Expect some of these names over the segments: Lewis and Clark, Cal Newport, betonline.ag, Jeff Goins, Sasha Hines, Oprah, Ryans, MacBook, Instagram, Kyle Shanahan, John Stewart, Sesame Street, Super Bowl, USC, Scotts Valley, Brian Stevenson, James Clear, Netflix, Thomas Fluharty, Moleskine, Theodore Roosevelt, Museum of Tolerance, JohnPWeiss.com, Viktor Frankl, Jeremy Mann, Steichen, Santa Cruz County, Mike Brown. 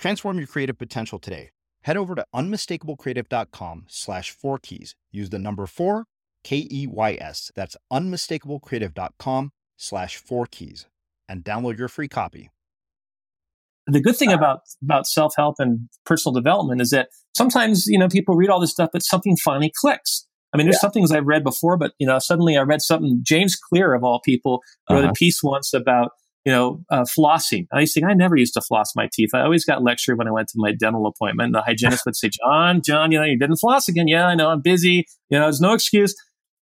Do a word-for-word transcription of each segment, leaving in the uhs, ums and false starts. Transform your creative potential today. Head over to unmistakable creative dot com slash four keys. Use the number four, K E Y S. That's unmistakable creative dot com slash four keys and download your free copy. The good thing about, about self-help and personal development is that sometimes, you know, people read all this stuff, but something finally clicks. I mean, there's yeah. some things I've read before, but, you know, suddenly I read something. James Clear, of all people, wrote uh-huh. a piece once about You know, uh, flossing. I used to think I never used to floss my teeth. I always got lectured when I went to my dental appointment. And the hygienist would say, John, John, you know, you didn't floss again. Yeah, I know, I'm busy. You know, there's no excuse.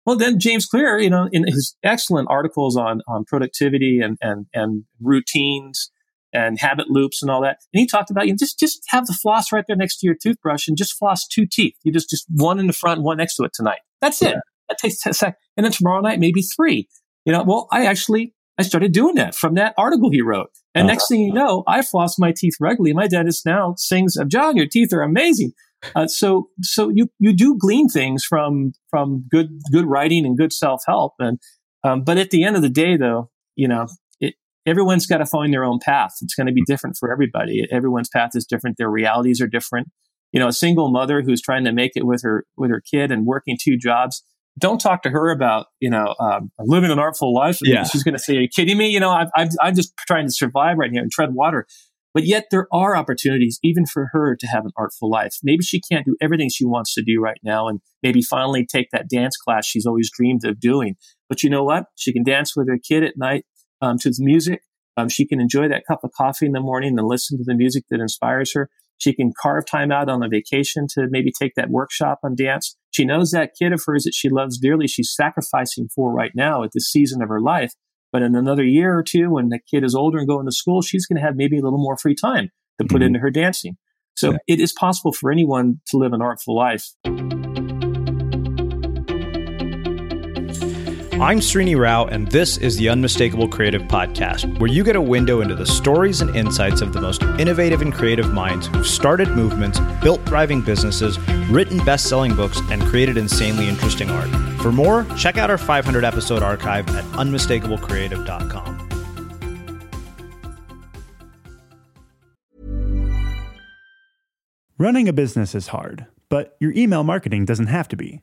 Well, then James Clear, you know, in his excellent articles on, on productivity and, and, and routines and habit loops and all that. And he talked about, you know, just, just have the floss right there next to your toothbrush and just floss two teeth. You just, just one in the front and one next to it tonight. That's it. Yeah. That takes a sec. And then tomorrow night, maybe three. You know, well, I actually... I started doing that from that article he wrote. And uh-huh. next thing you know, I floss my teeth regularly. My dentist now sings, John, your teeth are amazing. Uh, so so you you do glean things from from good good writing and good self-help. And um, but at the end of the day, though, you know, it, everyone's got to find their own path. It's going to be different for everybody. Everyone's path is different. Their realities are different. You know, a single mother who's trying to make it with her with her kid and working two jobs, don't talk to her about, you know, um, living an artful life. Yeah. She's going to say, are you kidding me? You know, I, I, I'm just trying to survive right here and tread water. But yet there are opportunities even for her to have an artful life. Maybe she can't do everything she wants to do right now and maybe finally take that dance class she's always dreamed of doing. But you know what? She can dance with her kid at night um, to the music. Um, she can enjoy that cup of coffee in the morning and listen to the music that inspires her. She can carve time out on a vacation to maybe take that workshop on dance. She knows that kid of hers that she loves dearly, she's sacrificing for right now at this season of her life. But in another year or two, when the kid is older and going to school, she's going to have maybe a little more free time to put mm-hmm. into her dancing. So yeah. it is possible for anyone to live an artful life. I'm Srini Rao, and this is the Unmistakable Creative Podcast, where you get a window into the stories and insights of the most innovative and creative minds who've started movements, built thriving businesses, written best-selling books, and created insanely interesting art. For more, check out our five hundred episode archive at unmistakable creative dot com. Running a business is hard, but your email marketing doesn't have to be.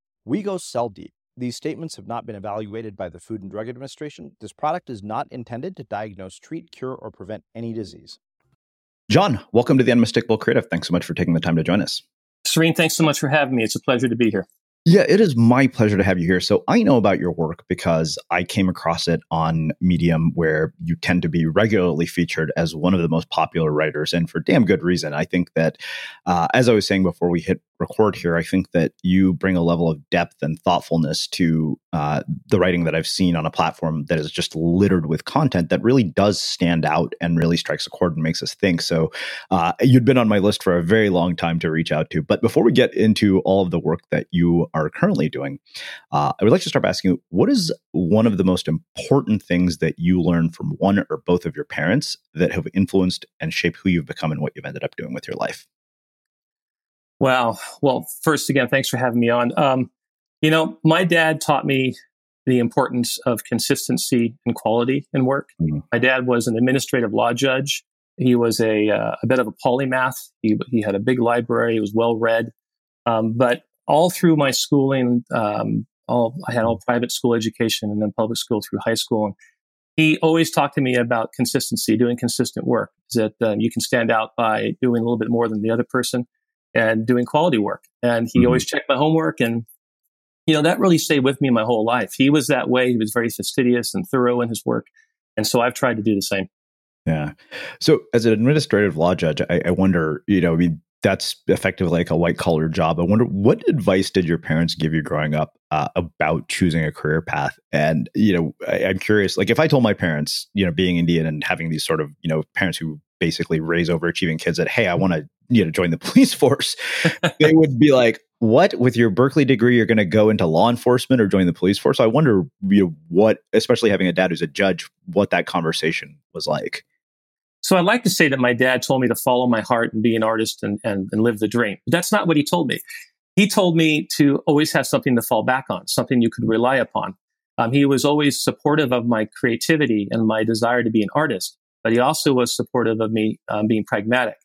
We go cell deep. These statements have not been evaluated by the Food and Drug Administration. This product is not intended to diagnose, treat, cure, or prevent any disease. John, welcome to the Unmistakable Creative. Thanks so much for taking the time to join us. Srini, thanks so much for having me. It's a pleasure to be here. Yeah, it is my pleasure to have you here. So I know about your work because I came across it on Medium, where you tend to be regularly featured as one of the most popular writers, and for damn good reason. I think that, uh, as I was saying before we hit record here, I think that you bring a level of depth and thoughtfulness to uh, the writing that I've seen on a platform that is just littered with content that really does stand out and really strikes a chord and makes us think. So uh, you'd been on my list for a very long time to reach out to. But before we get into all of the work that you are currently doing, uh, I would like to start by asking, what is one of the most important things that you learned from one or both of your parents that have influenced and shaped who you've become and what you've ended up doing with your life? Wow. Well, first, again, thanks for having me on. Um, you know, my dad taught me the importance of consistency and quality in work. Mm-hmm. My dad was an administrative law judge. He was a, uh, a bit of a polymath. He, he had a big library. He was well-read. Um, but all through my schooling, um, all, I had all private school education and then public school through high school. And he always talked to me about consistency, doing consistent work, that um, you can stand out by doing a little bit more than the other person and doing quality work. And he mm-hmm. always checked my homework. And, you know, that really stayed with me my whole life. He was that way. He was very fastidious and thorough in his work. And so I've tried to do the same. Yeah. So as an administrative law judge, I, I wonder, you know, I mean, that's effectively like a white collar job. I wonder, what advice did your parents give you growing up uh, about choosing a career path? And, you know, I, I'm curious, like if I told my parents, you know, being Indian and having these sort of, you know, parents who basically raise overachieving kids that, hey, I want to, you know, join the police force, they would be like, what, with your Berkeley degree, you're going to go into law enforcement or join the police force? So I wonder, you know, what, especially having a dad who's a judge, what that conversation was like. So I'd like to say that my dad told me to follow my heart and be an artist and, and, and live the dream. But that's not what he told me. He told me to always have something to fall back on, something you could rely upon. Um, he was always supportive of my creativity and my desire to be an artist, but he also was supportive of me um, being pragmatic.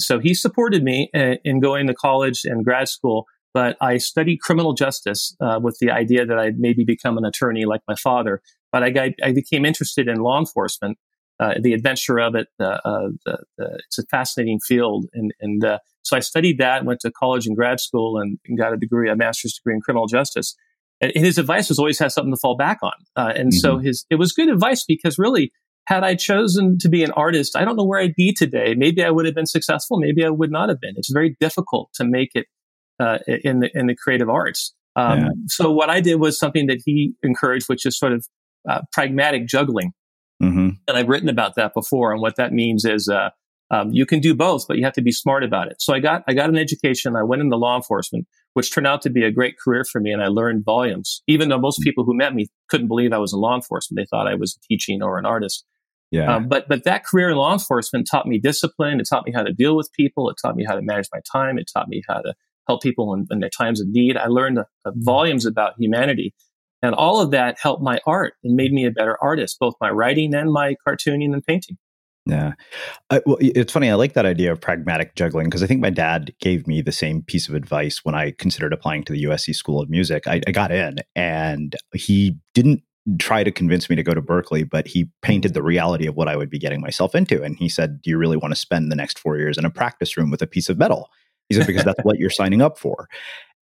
So he supported me in, in going to college and grad school, but I studied criminal justice uh, with the idea that I'd maybe become an attorney like my father. But I, got, I became interested in law enforcement. Uh, the adventure of it, uh, uh, the, the, it's a fascinating field. And, and uh, so I studied that, went to college and grad school and, and got a degree, a master's degree in criminal justice. And his advice was always have something to fall back on. Uh, and mm-hmm. so his it was good advice, because really, had I chosen to be an artist, I don't know where I'd be today. Maybe I would have been successful. Maybe I would not have been. It's very difficult to make it uh, in the in the creative arts. Um, yeah. So what I did was something that he encouraged, which is sort of uh, pragmatic juggling. Mm-hmm. And I've written about that before. And what that means is, uh, um, you can do both, but you have to be smart about it. So I got, I got an education. I went into law enforcement, which turned out to be a great career for me. And I learned volumes, even though most people who met me couldn't believe I was in law enforcement. They thought I was teaching or an artist. Yeah. Um, but, but that career in law enforcement taught me discipline. It taught me how to deal with people. It taught me how to manage my time. It taught me how to help people in, in their times of need. I learned uh, volumes about humanity. And all of that helped my art and made me a better artist, both my writing and my cartooning and painting. Yeah. I, well, it's funny. I like that idea of pragmatic juggling, because I think my dad gave me the same piece of advice when I considered applying to the U S C School of Music. I, I got in, and he didn't try to convince me to go to Berkeley, but he painted the reality of what I would be getting myself into. And he said, do you really want to spend the next four years in a practice room with a piece of metal? He said, because that's what you're signing up for.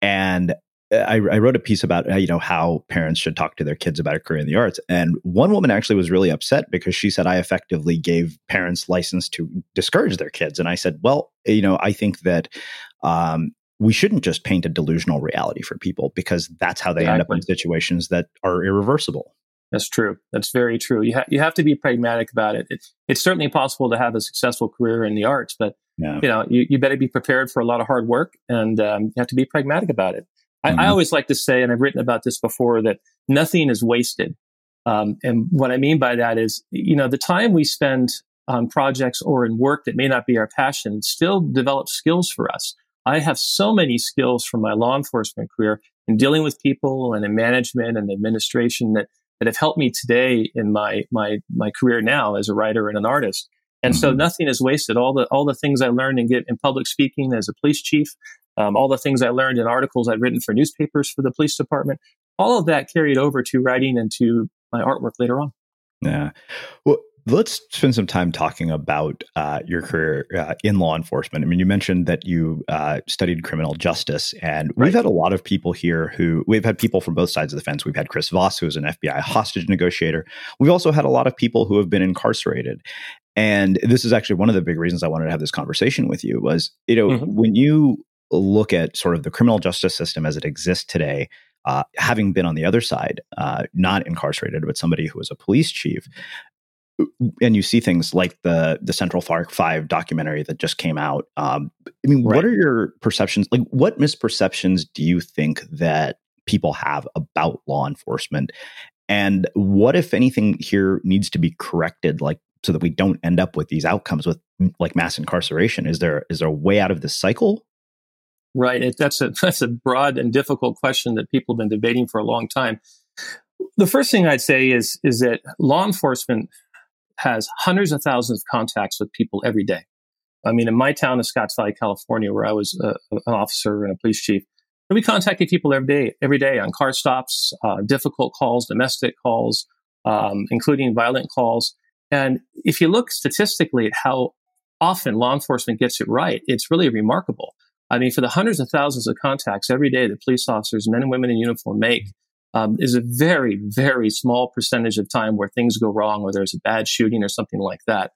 And I, I wrote a piece about, you know, how parents should talk to their kids about a career in the arts. And one woman actually was really upset because she said, I effectively gave parents license to discourage their kids. And I said, well, you know, I think that um, we shouldn't just paint a delusional reality for people, because that's how they exactly. end up in situations that are irreversible. That's true. That's very true. You, ha- you have to be pragmatic about it. It's, it's certainly possible to have a successful career in the arts, but yeah. you know, you, you better be prepared for a lot of hard work, and um, you have to be pragmatic about it. I, mm-hmm. I always like to say, and I've written about this before, that nothing is wasted. Um, and what I mean by that is, you know, the time we spend on projects or in work that may not be our passion still develops skills for us. I have so many skills from my law enforcement career in dealing with people and in management and administration that that have helped me today in my my my career now as a writer and an artist. And mm-hmm. so nothing is wasted. All the all the things I learned in, in public speaking as a police chief, um, all the things I learned in articles I've written for newspapers for the police department, all of that carried over to writing and to my artwork later on. Yeah. Well, let's spend some time talking about uh, your career uh, in law enforcement. I mean, you mentioned that you uh, studied criminal justice, and right. we've had a lot of people here who we've had people from both sides of the fence. We've had Chris Voss, who is an F B I hostage negotiator. We've also had a lot of people who have been incarcerated. And this is actually one of the big reasons I wanted to have this conversation with you was, you know, mm-hmm. when you look at sort of the criminal justice system as it exists today, uh, having been on the other side, uh, not incarcerated, but somebody who was a police chief, and you see things like the the Central Park Five documentary that just came out. Um, I mean, right. what are your perceptions? Like, what misperceptions do you think that people have about law enforcement? And what, if anything, here needs to be corrected, like, so that we don't end up with these outcomes with, like, mass incarceration? Is there is there a way out of this cycle? Right. It, that's a that's a broad and difficult question that people have been debating for a long time. The first thing I'd say is is that law enforcement has hundreds of thousands of contacts with people every day. I mean, in my town of Scotts Valley, California, where I was a, an officer and a police chief, we contacted people every day, every day on car stops, uh, difficult calls, domestic calls, um, including violent calls. And if you look statistically at how often law enforcement gets it right, it's really remarkable. I mean, for the hundreds of thousands of contacts every day that police officers, men and women in uniform, make, Um, is a very, very small percentage of time where things go wrong, or there's a bad shooting or something like that.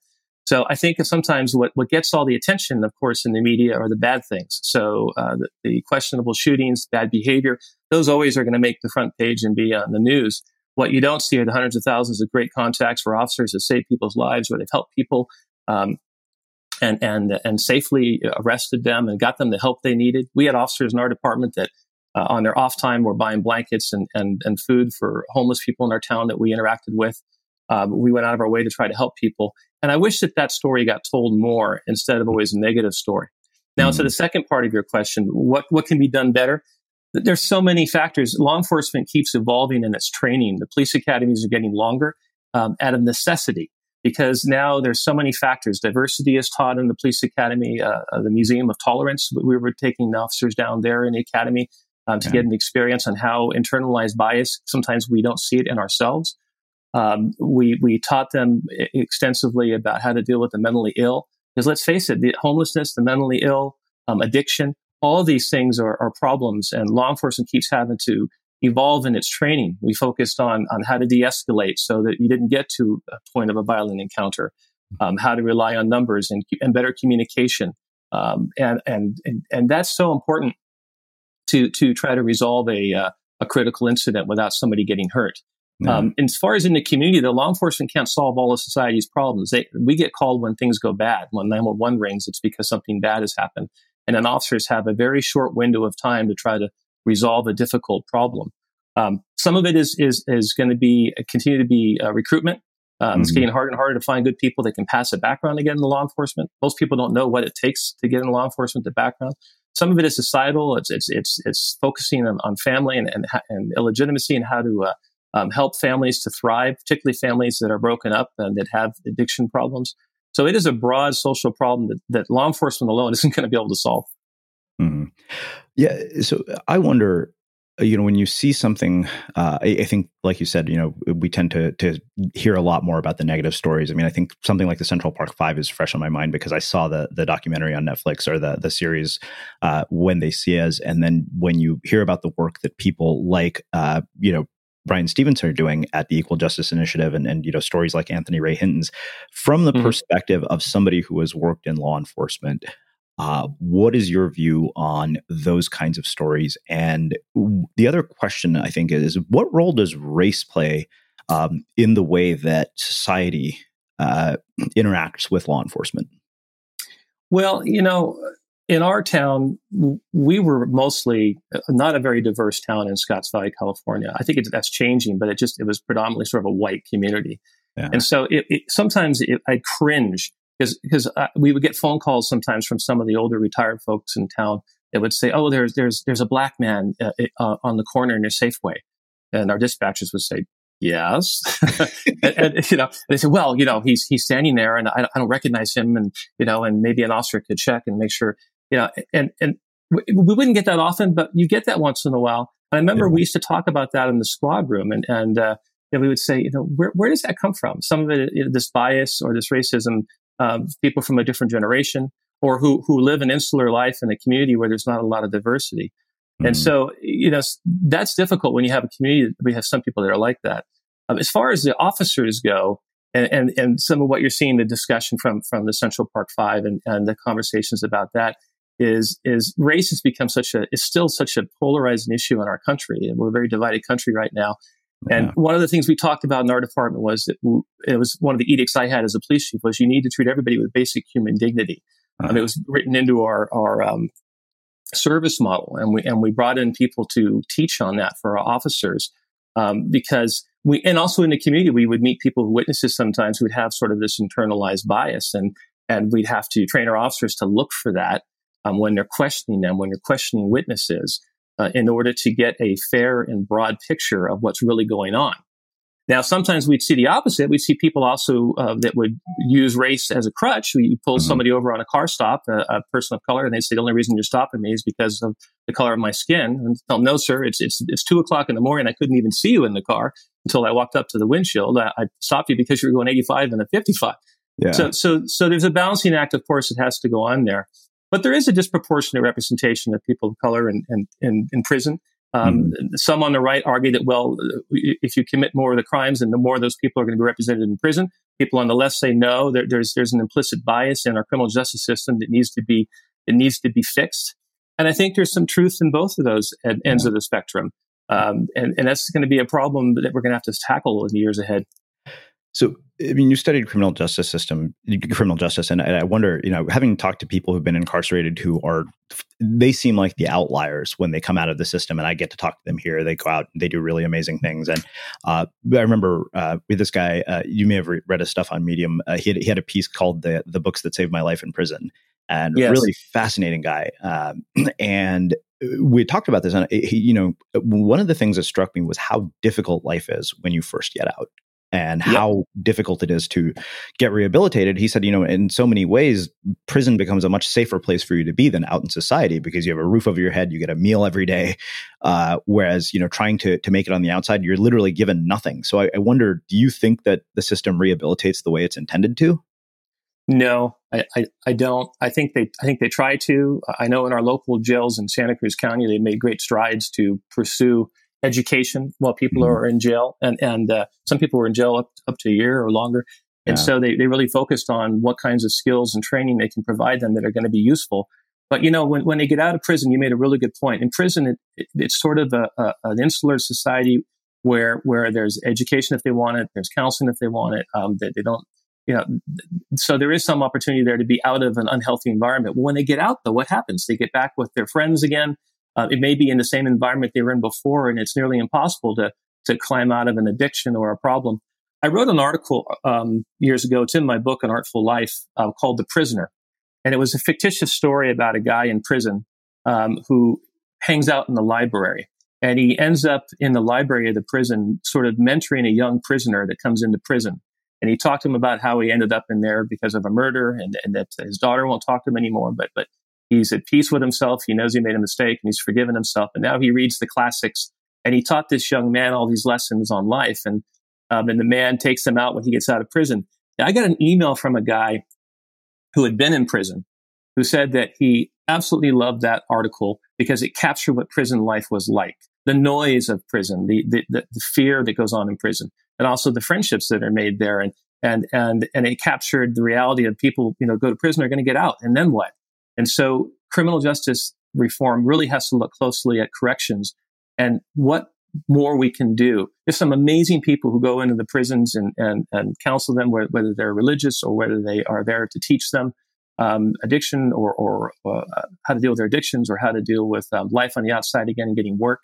So I think sometimes what, what gets all the attention, of course, in the media are the bad things. So uh, the, the questionable shootings, bad behavior, those always are going to make the front page and be on the news. What you don't see are the hundreds of thousands of great contacts for officers that save people's lives, where they've helped people um, and and and safely arrested them and got them the help they needed. We had officers in our department that Uh, on their off time, we're buying blankets and, and, and food for homeless people in our town that we interacted with. Um, we went out of our way to try to help people. And I wish that that story got told more instead of always a negative story. Now, mm-hmm. to the second part of your question, what, what can be done better? There's so many factors. Law enforcement keeps evolving in its training. The police academies are getting longer um, out of necessity, because now there's so many factors. Diversity is taught in the police academy, uh, the Museum of Tolerance. We were taking officers down there in the academy. Um, to yeah. get an experience on how internalized bias, sometimes we don't see it in ourselves. Um, we we taught them extensively about how to deal with the mentally ill. Because let's face it, the homelessness, the mentally ill, um, addiction, all these things are, are problems. And law enforcement keeps having to evolve in its training. We focused on on how to de-escalate so that you didn't get to a point of a violent encounter, um, how to rely on numbers and, and better communication. Um, and, and, and, and that's so important. To, to try to resolve a uh, a critical incident without somebody getting hurt. Yeah. Um, and as far as in the community, the law enforcement can't solve all of society's problems. They, we get called when things go bad. When nine one one rings, it's because something bad has happened. And then officers have a very short window of time to try to resolve a difficult problem. Um, some of it is is is going to be continue to be uh, recruitment. Um, mm-hmm. It's getting harder and harder to find good people that can pass a background to get into law enforcement. Most people don't know what it takes to get into law enforcement, the background. Some of it is societal. It's it's it's it's focusing on, on family and, and and illegitimacy and how to uh, um, help families to thrive, particularly families that are broken up and that have addiction problems. So it is a broad social problem that, that law enforcement alone isn't going to be able to solve. Mm-hmm. Yeah. So I wonder, you know, when you see something, uh, I, I think, like you said, you know, we tend to to hear a lot more about the negative stories. I mean, I think something like the Central Park Five is fresh on my mind because I saw the the documentary on Netflix, or the the series uh, When They See Us. And then when you hear about the work that people like, uh, you know, Brian Stevenson are doing at the Equal Justice Initiative, and, and you know, stories like Anthony Ray Hinton's, from the mm-hmm. perspective of somebody who has worked in law enforcement, Uh, what is your view on those kinds of stories? And the other question, I think, is what role does race play um, in the way that society uh, interacts with law enforcement? Well, you know, in our town, we were mostly not a very diverse town in Scotts Valley, California. I think it, that's changing, but it just it was predominantly sort of a white community. Yeah. And so it, it, sometimes it, I cringe. Because because uh, we would get phone calls sometimes from some of the older retired folks in town that would say, "Oh, there's there's there's a black man uh, uh, on the corner near Safeway," and our dispatchers would say, "Yes," and, and you know they say, "Well, you know he's he's standing there, and I, I don't recognize him, and you know, and maybe an officer could check and make sure, you know," and and we, we wouldn't get that often, but you get that once in a while. And I remember yeah. we used to talk about that in the squad room, and and uh, you know, we would say, you know, where where does that come from? Some of it, you know, this bias or this racism. Um, people from a different generation, or who who live an insular life in a community where there's not a lot of diversity, mm-hmm. and so you know that's difficult when you have a community. We have some people that are like that. Um, as far as the officers go, and, and and some of what you're seeing the discussion from from the Central Park Five and, and the conversations about that is is race has become such a is still such a polarizing issue in our country, and we're a very divided country right now. And yeah. one of the things we talked about in our department was that w- it was one of the edicts I had as a police chief was you need to treat everybody with basic human dignity. Uh-huh. Um, it was written into our, our um, service model. And we, and we brought in people to teach on that for our officers. Um, because we, and also in the community, we would meet people who witnesses sometimes who would have sort of this internalized bias, and, and we'd have to train our officers to look for that um, when they're questioning them, when they're questioning witnesses. Uh, in order to get a fair and broad picture of what's really going on. Now, sometimes we'd see the opposite. We'd see people also uh, that would use race as a crutch. You pull mm-hmm. somebody over on a car stop, a, a person of color, and they say, "The only reason you're stopping me is because of the color of my skin." And oh, no, sir, it's it's it's two o'clock in the morning. I couldn't even see you in the car until I walked up to the windshield. I, I stopped you because you were going eighty-five and a fifty-five. Yeah. So, so, so there's a balancing act, of course, that has to go on there. But there is a disproportionate representation of people of color in, in, in, in prison. Um, mm-hmm. Some on the right argue that, well, if you commit more of the crimes, then the more those people are going to be represented in prison. People on the left say no, there, there's there's an implicit bias in our criminal justice system that needs to be it needs to be fixed. And I think there's some truth in both of those ed- yeah. ends of the spectrum. Um, and, and that's going to be a problem that we're going to have to tackle in the years ahead. So, I mean, you studied criminal justice system, criminal justice, and I wonder, you know, having talked to people who've been incarcerated who are, they seem like the outliers when they come out of the system, and I get to talk to them here. They go out, and they do really amazing things. And uh, I remember uh, with this guy, uh, you may have re- read his stuff on Medium. Uh, he, had, he had a piece called the, the Books That Saved My Life in Prison, and yes. really fascinating guy. Um, and we talked about this, and he, you know, one of the things that struck me was how difficult life is when you first get out. And yep. how difficult it is to get rehabilitated. He said, you know, in so many ways, prison becomes a much safer place for you to be than out in society, because you have a roof over your head, you get a meal every day. Uh, whereas, you know, trying to to make it on the outside, you're literally given nothing. So I, I wonder, do you think that the system rehabilitates the way it's intended to? No, I, I, I don't. I think they I think they try to. I know in our local jails in Santa Cruz County, they made great strides to pursue education while people mm-hmm. are in jail, and and uh, some people were in jail up, up to a year or longer, and yeah. so they, they really focused on what kinds of skills and training they can provide them that are going to be useful. But you know, when, when they get out of prison, you made a really good point. In prison, it, it, it's sort of a, a an insular society where where there's education if they want it, there's counseling if they want it. Um, that they, they don't, you know. So there is some opportunity there to be out of an unhealthy environment. When they get out, though, what happens? They get back with their friends again. Uh, it may be in the same environment they were in before, and it's nearly impossible to to climb out of an addiction or a problem. I wrote an article um, years ago. It's in my book, An Artful Life, uh, called The Prisoner. And it was a fictitious story about a guy in prison um, who hangs out in the library. And he ends up in the library of the prison, sort of mentoring a young prisoner that comes into prison. And he talked to him about how he ended up in there because of a murder, and, and that his daughter won't talk to him anymore, but but He's at peace with himself. He knows he made a mistake and he's forgiven himself. And now he reads the classics. And he taught this young man all these lessons on life. And, um, and the man takes him out when he gets out of prison. Now, I got an email from a guy who had been in prison who said that he absolutely loved that article because it captured what prison life was like, the noise of prison, the, the, the, the fear that goes on in prison, and also the friendships that are made there. And, and, and, and it captured the reality of people, you know, go to prison, are going to get out. And then what? And so criminal justice reform really has to look closely at corrections and what more we can do. There's some amazing people who go into the prisons and, and, and counsel them, whether they're religious or whether they are there to teach them um, addiction or, or uh, how to deal with their addictions or how to deal with um, life on the outside again and getting work.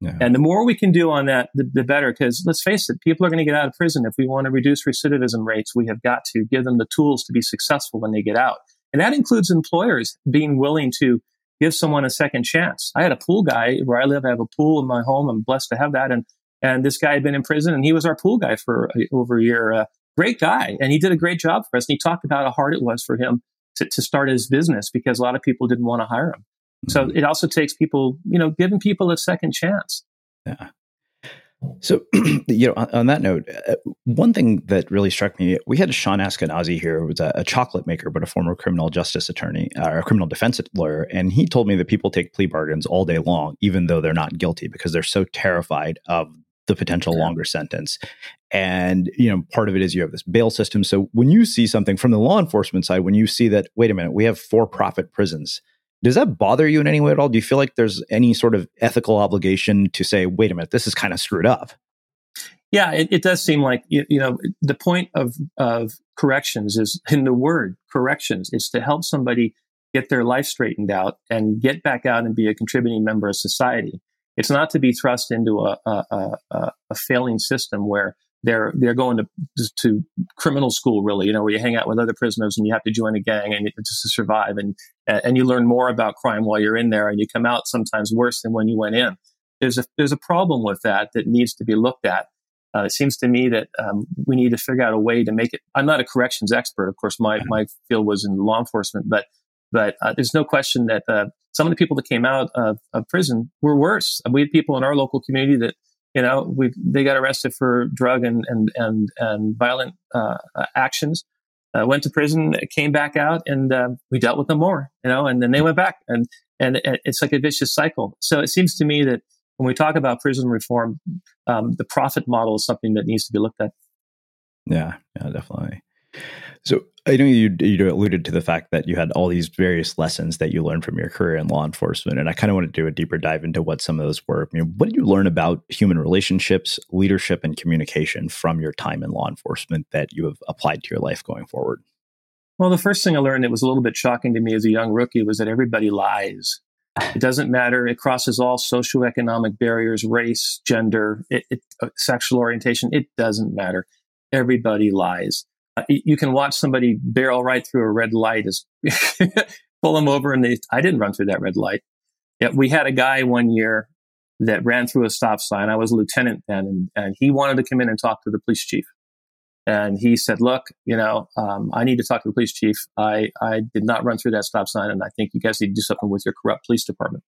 Yeah. And the more we can do on that, the, the better, because let's face it, people are going to get out of prison. If we want to reduce recidivism rates, we have got to give them the tools to be successful when they get out. And that includes employers being willing to give someone a second chance. I had a pool guy where I live. I have a pool in my home. I'm blessed to have that. And and this guy had been in prison, and he was our pool guy for a, over a year. Uh, great guy. And he did a great job for us. And he talked about how hard it was for him to, to start his business because a lot of people didn't want to hire him. Mm-hmm. So it also takes people, you know, giving people a second chance. Yeah. So, you know, on, on that note, uh, one thing that really struck me, we had Sean Askenazi here, who was a, a chocolate maker, but a former criminal justice attorney, uh, or a criminal defense lawyer. And he told me that people take plea bargains all day long, even though they're not guilty, because they're so terrified of the potential yeah. longer sentence. And, you know, part of it is you have this bail system. So when you see something from the law enforcement side, when you see that, wait a minute, we have for-profit prisons, does that bother you in any way at all? Do you feel like there's any sort of ethical obligation to say, wait a minute, this is kind of screwed up? Yeah, it, it does seem like, you, you know, the point of, of corrections is in the word corrections. It's to help somebody get their life straightened out and get back out and be a contributing member of society. It's not to be thrust into a, a, a, a failing system where they're they're going to to criminal school, really, you know, where you hang out with other prisoners and you have to join a gang and just to survive, and and you learn more about crime while you're in there, and you come out sometimes worse than when you went in. There's a there's a problem with that that needs to be looked at. Uh, it seems to me that um, we need to figure out a way to make it. I'm not a corrections expert, of course. My my field was in law enforcement, but but uh, there's no question that uh, some of the people that came out of, of prison were worse. We had people in our local community that, you know, we they got arrested for drug and and and, and violent uh, actions, uh, went to prison, came back out, and uh, we dealt with them more, you know, and then they went back, and, and and it's like a vicious cycle. So it seems to me that when we talk about prison reform, um, the profit model is something that needs to be looked at. Yeah, yeah, definitely. So I know you you alluded to the fact that you had all these various lessons that you learned from your career in law enforcement, and I kind of want to do a deeper dive into what some of those were. I mean, what did you learn about human relationships, leadership, and communication from your time in law enforcement that you have applied to your life going forward? Well, the first thing I learned that was a little bit shocking to me as a young rookie was that everybody lies. It doesn't matter. It crosses all socioeconomic barriers, race, gender, it, it, sexual orientation. It doesn't matter. Everybody lies. You can watch somebody barrel right through a red light, is pull them over, and they, I didn't run through that red light. Yeah, we had a guy one year that ran through a stop sign. I was a lieutenant then, and, and he wanted to come in and talk to the police chief. And he said, look, you know, um, I need to talk to the police chief. I, I did not run through that stop sign, and I think you guys need to do something with your corrupt police department.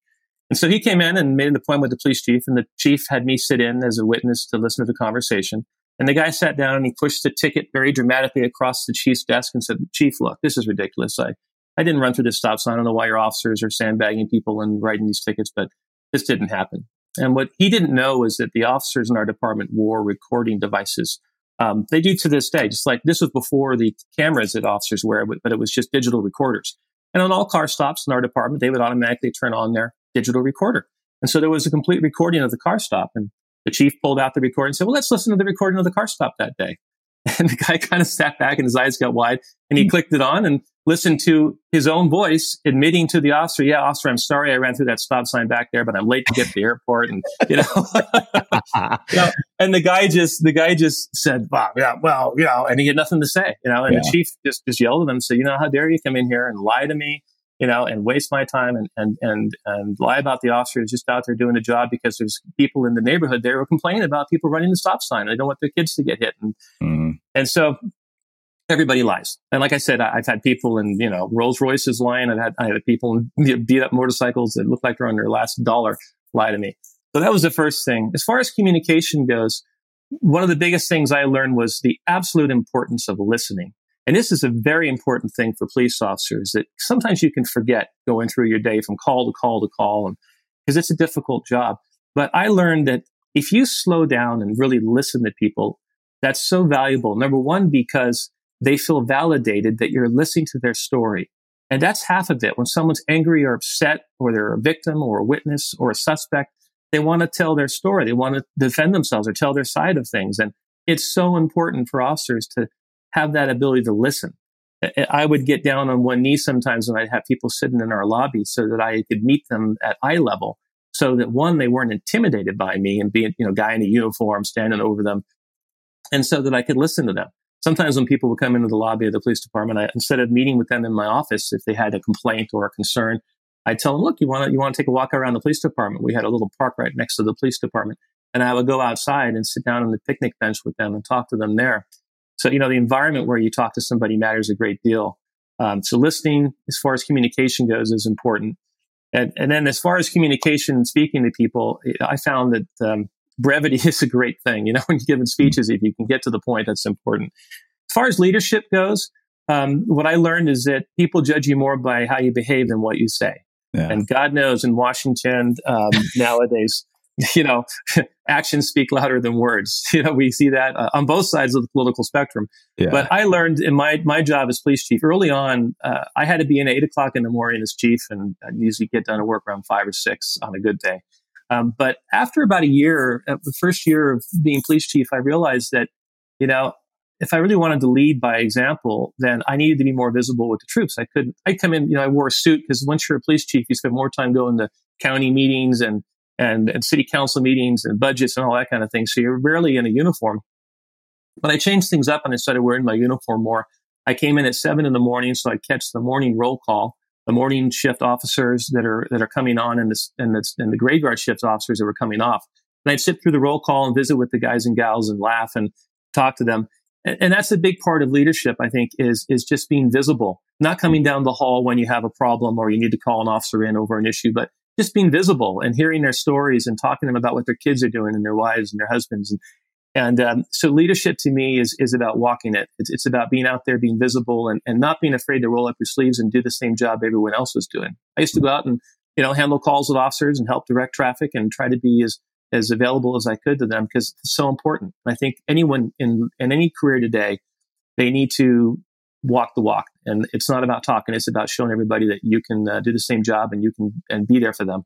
And so he came in and made an appointment with the police chief, and the chief had me sit in as a witness to listen to the conversation. And the guy sat down and he pushed the ticket very dramatically across the chief's desk and said, Chief, look, this is ridiculous. I, I didn't run through this stop sign. I don't know why your officers are sandbagging people and writing these tickets, but this didn't happen. And what he didn't know was that the officers in our department wore recording devices. Um, they do to this day, just like this was before the cameras that officers wear, but it was just digital recorders. And on all car stops in our department, they would automatically turn on their digital recorder. And so there was a complete recording of the car stop. And the chief pulled out the recording and said, well, let's listen to the recording of the car stop that day. And the guy kind of sat back and his eyes got wide, and he clicked it on and listened to his own voice admitting to the officer, yeah, officer, I'm sorry I ran through that stop sign back there, but I'm late to get to the airport. And, you know, you know, and the guy just, the guy just said, wow, yeah, well, you know, and he had nothing to say, you know, and yeah. the chief just, just yelled at him, said, you know, how dare you come in here and lie to me, you know, and waste my time and, and, and, and lie about the officer who's just out there doing a job because there's people in the neighborhood there who are complaining about people running the stop sign. They don't want their kids to get hit. And, mm-hmm. and so Everybody lies. And like I said, I've had people in, you know, Rolls Royces lying. I've had, I had people in beat up motorcycles that look like they're on their last dollar lie to me. So that was the first thing. As far as communication goes, one of the biggest things I learned was the absolute importance of listening. And this is a very important thing for police officers that sometimes you can forget going through your day from call to call to call, and because it's a difficult job. But I learned that if you slow down and really listen to people, that's so valuable. Number one, because they feel validated that you're listening to their story. And that's half of it. When someone's angry or upset, or they're a victim or a witness or a suspect, they want to tell their story. They want to defend themselves or tell their side of things. And it's so important for officers to have that ability to listen. I would get down on one knee sometimes when I'd have people sitting in our lobby so that I could meet them at eye level, so that one, they weren't intimidated by me and being, you know, guy in a uniform standing over them, and so that I could listen to them. Sometimes when people would come into the lobby of the police department, I, instead of meeting with them in my office, if they had a complaint or a concern, I'd tell them, look, you want to you want to take a walk around the police department. We had a little park right next to the police department. And I would go outside and sit down on the picnic bench with them and talk to them there. So, you know, the environment where you talk to somebody matters a great deal. Um, so listening, as far as communication goes, is important. And, and then as far as communication and speaking to people, I found that um, brevity is a great thing. You know, when you're giving speeches, if you can get to the point, that's important. As far as leadership goes, um, what I learned is that people judge you more by how you behave than what you say. Yeah. And God knows in Washington um, nowadays, you know, actions speak louder than words. You know, we see that uh, on both sides of the political spectrum. Yeah. But I learned in my, my job as police chief early on, uh, I had to be in eight o'clock in the morning as chief, and I'd usually get done to work around five or six on a good day. Um, but after about a year, uh, the first year of being police chief, I realized that, you know, if I really wanted to lead by example, then I needed to be more visible with the troops. I couldn't, I come in, you know, I wore a suit because once you're a police chief, you spend more time going to county meetings and, and, and city council meetings and budgets and all that kind of thing. So you're rarely in a uniform. But I changed things up and I started wearing my uniform more. I came in at seven in the morning, so I catch the morning roll call, the morning shift officers that are, that are coming on, and the, and the, and the graveyard shift officers that were coming off. And I'd sit through the roll call and visit with the guys and gals and laugh and talk to them. And that's a big part of leadership, I think, is is just being visible, not coming down the hall when you have a problem or you need to call an officer in over an issue, but just being visible and hearing their stories and talking to them about what their kids are doing and their wives and their husbands. And and um, so leadership to me is is about walking it. It's, it's about being out there, being visible, and, and not being afraid to roll up your sleeves and do the same job everyone else was doing. I used to go out and, you know, handle calls with officers and help direct traffic and try to be as as available as I could to them, because it's so important. I think anyone in, in any career today, they need to walk the walk. And it's not about talking. It's about showing everybody that you can uh, do the same job and you can and be there for them.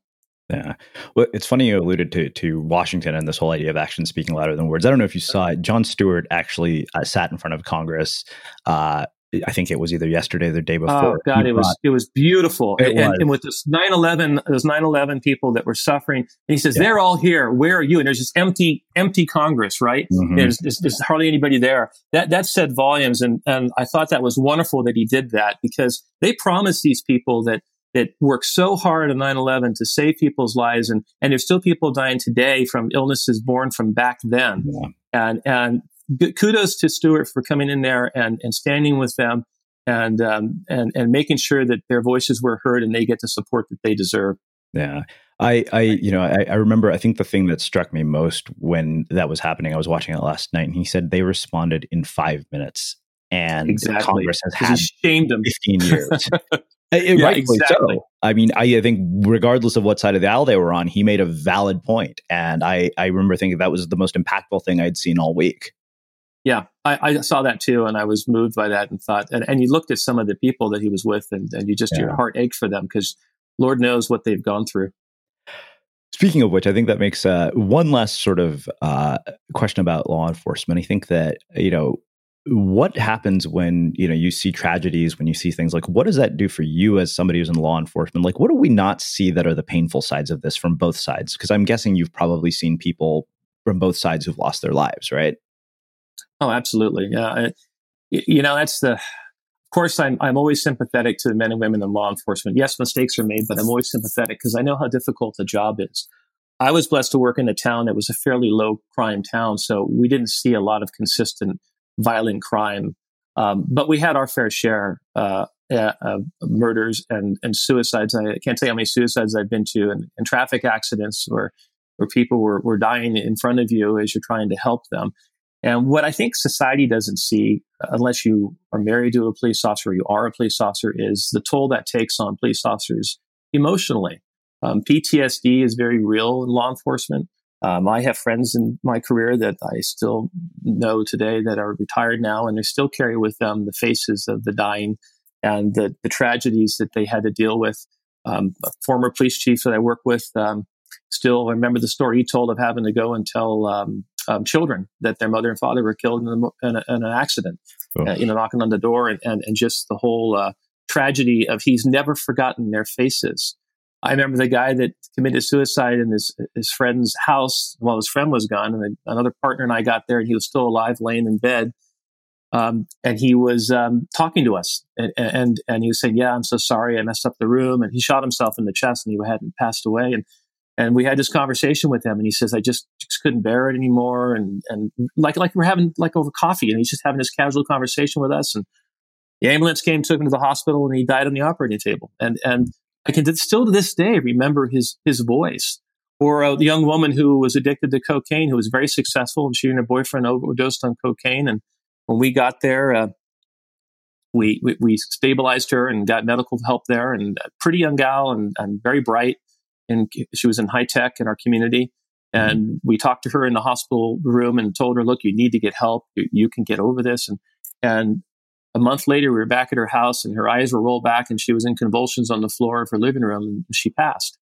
Yeah. Well, it's funny you alluded to to Washington and this whole idea of action speaking louder than words. I don't know if you saw it. John Stewart actually uh, sat in front of Congress. Uh, I think it was either yesterday or the day before. Oh, God, it was, brought, it was beautiful. It and, was. and with this nine eleven, those nine eleven people that were suffering, and he says, yeah. They're all here. Where are you? And there's this empty, empty Congress, right? Mm-hmm. There's, there's, there's hardly anybody there. That that said volumes. And, and I thought that was wonderful that he did that, because they promised these people that, that worked so hard on nine eleven to save people's lives. And, and there's still people dying today from illnesses born from back then. Yeah. And, and, kudos to Stewart for coming in there and, and standing with them and, um, and, and making sure that their voices were heard and they get the support that they deserve. Yeah. I, I, you know, I, I remember, I think the thing that struck me most when that was happening, I was watching it last night, and he said they responded in five minutes and exactly. Congress has had shamed them fifteen years. It, yeah, exactly. So. I mean, I, I think regardless of what side of the aisle they were on, he made a valid point. And I, I remember thinking that was the most impactful thing I'd seen all week. Yeah, I, I saw that too, and I was moved by that and thought, and, and you looked at some of the people that he was with, and, and you just, yeah. your heart ached for them, because Lord knows what they've gone through. Speaking of which, I think that makes uh, one last sort of uh, question about law enforcement. I think that, you know, what happens when, you know, you see tragedies, when you see things like, what does that do for you as somebody who's in law enforcement? Like, what do we not see that are the painful sides of this from both sides? Because I'm guessing you've probably seen people from both sides who've lost their lives, right? Oh, absolutely. Yeah. I, you know, that's the, of course, I'm, I'm always sympathetic to the men and women in law enforcement. Yes, mistakes are made, but I'm always sympathetic because I know how difficult the job is. I was blessed to work in a town that was a fairly low crime town. So we didn't see a lot of consistent violent crime Um, but we had our fair share uh, uh, of murders and, and suicides. I can't tell you how many suicides I've been to, and, and traffic accidents where where people were, were dying in front of you as you're trying to help them. And what I think society doesn't see, unless you are married to a police officer or you are a police officer, is the toll that takes on police officers emotionally. Um, P T S D is very real in law enforcement. Um, I have friends in my career that I still know today that are retired now, and they still carry with them the faces of the dying and the, the tragedies that they had to deal with. Um, a former police chief that I work with um, still remember the story he told of having to go and tell um, um, children that their mother and father were killed in, a, in, a, in an accident, oh. uh, you know, knocking on the door, and, and, and just the whole uh, tragedy of he's never forgotten their faces. I remember the guy that committed suicide in his his friend's house while his friend was gone, and another partner and I got there, and he was still alive, laying in bed, um, and he was um, talking to us, and, and and he was saying, "Yeah, I'm so sorry, I messed up the room," and he shot himself in the chest, and he hadn't passed away, and and we had this conversation with him, and he says, "I just, just couldn't bear it anymore," and and like like we're having like over coffee, and he's just having this casual conversation with us, and the ambulance came, took him to the hospital, and he died on the operating table, and and. I can still to this day remember his his voice. Or a young woman who was addicted to cocaine, who was very successful, and she and her boyfriend overdosed on cocaine. And when we got there, uh, we, we we stabilized her and got medical help there. And a pretty young gal and, and very bright, and she was in high tech in our community. And mm-hmm. we talked to her in the hospital room and told her, "Look, you need to get help. You, you can get over this." And and. A month later, we were back at her house, and her eyes were rolled back, and she was in convulsions on the floor of her living room, and she passed.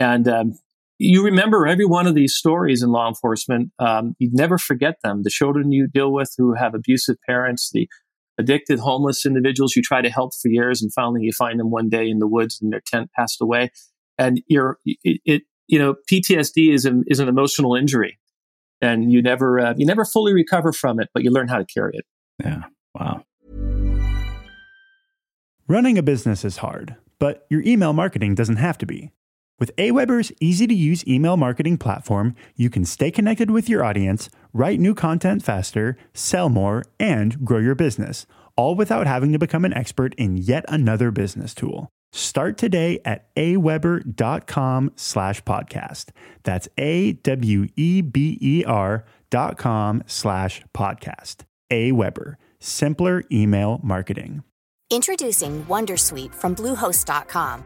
And um, you remember every one of these stories in law enforcement. Um, you never forget them. The children you deal with who have abusive parents, the addicted homeless individuals you try to help for years, and finally you find them one day in the woods and their tent passed away. And you're, it, it you know, P T S D is an, is an emotional injury, and you never uh, you never fully recover from it, but you learn how to carry it. Yeah. Wow. Running a business is hard, but your email marketing doesn't have to be. With AWeber's easy-to-use email marketing platform, you can stay connected with your audience, write new content faster, sell more, and grow your business, all without having to become an expert in yet another business tool. Start today at aweber.com slash podcast. That's A-W-E-B-E-R dot com slash podcast. AWeber, simpler email marketing. Introducing WonderSuite from Bluehost dot com.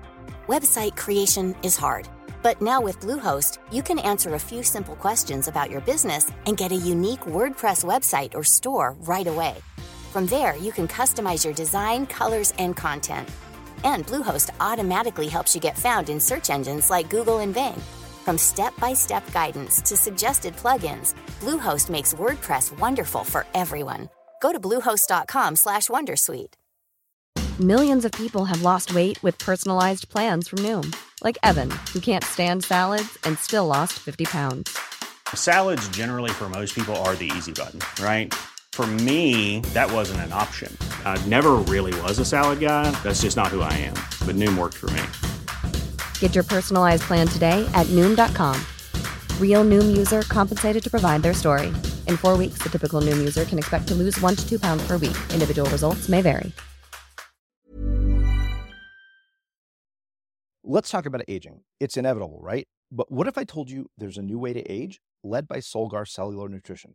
Website creation is hard, but now with Bluehost, you can answer a few simple questions about your business and get a unique WordPress website or store right away. From there, you can customize your design, colors, and content. And Bluehost automatically helps you get found in search engines like Google and Bing. From step-by-step guidance to suggested plugins, Bluehost makes WordPress wonderful for everyone. Go to Bluehost dot com slash WonderSuite. Millions of people have lost weight with personalized plans from Noom. Like Evan, who can't stand salads and still lost fifty pounds. Salads generally for most people are the easy button, right? For me, that wasn't an option. I never really was a salad guy. That's just not who I am. But Noom worked for me. Get your personalized plan today at Noom dot com. Real Noom user compensated to provide their story. In four weeks, the typical Noom user can expect to lose one to two pounds per week. Individual results may vary. Let's talk about aging. It's inevitable, right? But what if I told you there's a new way to age led by Solgar Cellular Nutrition?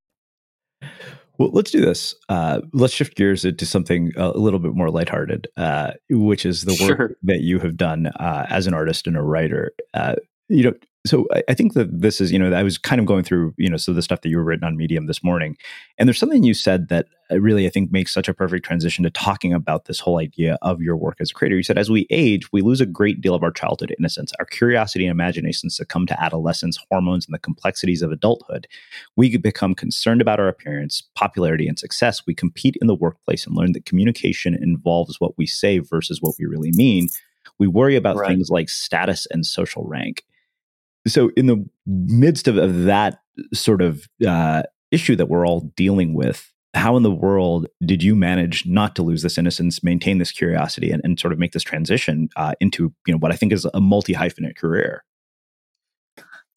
Well, let's do this. Uh, let's shift gears into something a little bit more lighthearted, uh, which is the work sure. that you have done uh, as an artist and a writer. Uh, you know, so I, I think that this is, you know, I was kind of going through, you know, so the stuff that you were written on Medium this morning, and there's something you said that really, I think, makes such a perfect transition to talking about this whole idea of your work as a creator. You said, as we age, we lose a great deal of our childhood innocence. Our curiosity and imagination succumb to adolescence, hormones, and the complexities of adulthood. We become concerned about our appearance, popularity, and success. We compete in the workplace and learn that communication involves what we say versus what we really mean. We worry about right. things like status and social rank. So in the midst of, of that sort of uh, issue that we're all dealing with, how in the world did you manage not to lose this innocence, maintain this curiosity, and, and sort of make this transition uh, into, you know, what I think is a multi-hyphenate career?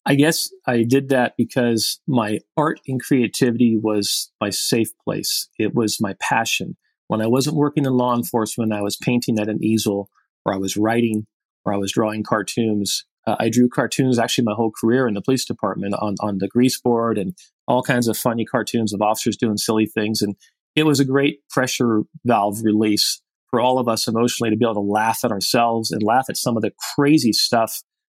I guess I did that because my art and creativity was my safe place. It was my passion. When I wasn't working in law enforcement, I was painting at an easel, or I was writing, or I was drawing cartoons. Uh, I drew cartoons actually my whole career in the police department on, on the grease board and all kinds of funny cartoons of officers doing silly things. And it was a great pressure valve release for all of us emotionally to be able to laugh at ourselves and laugh at some of the crazy stuff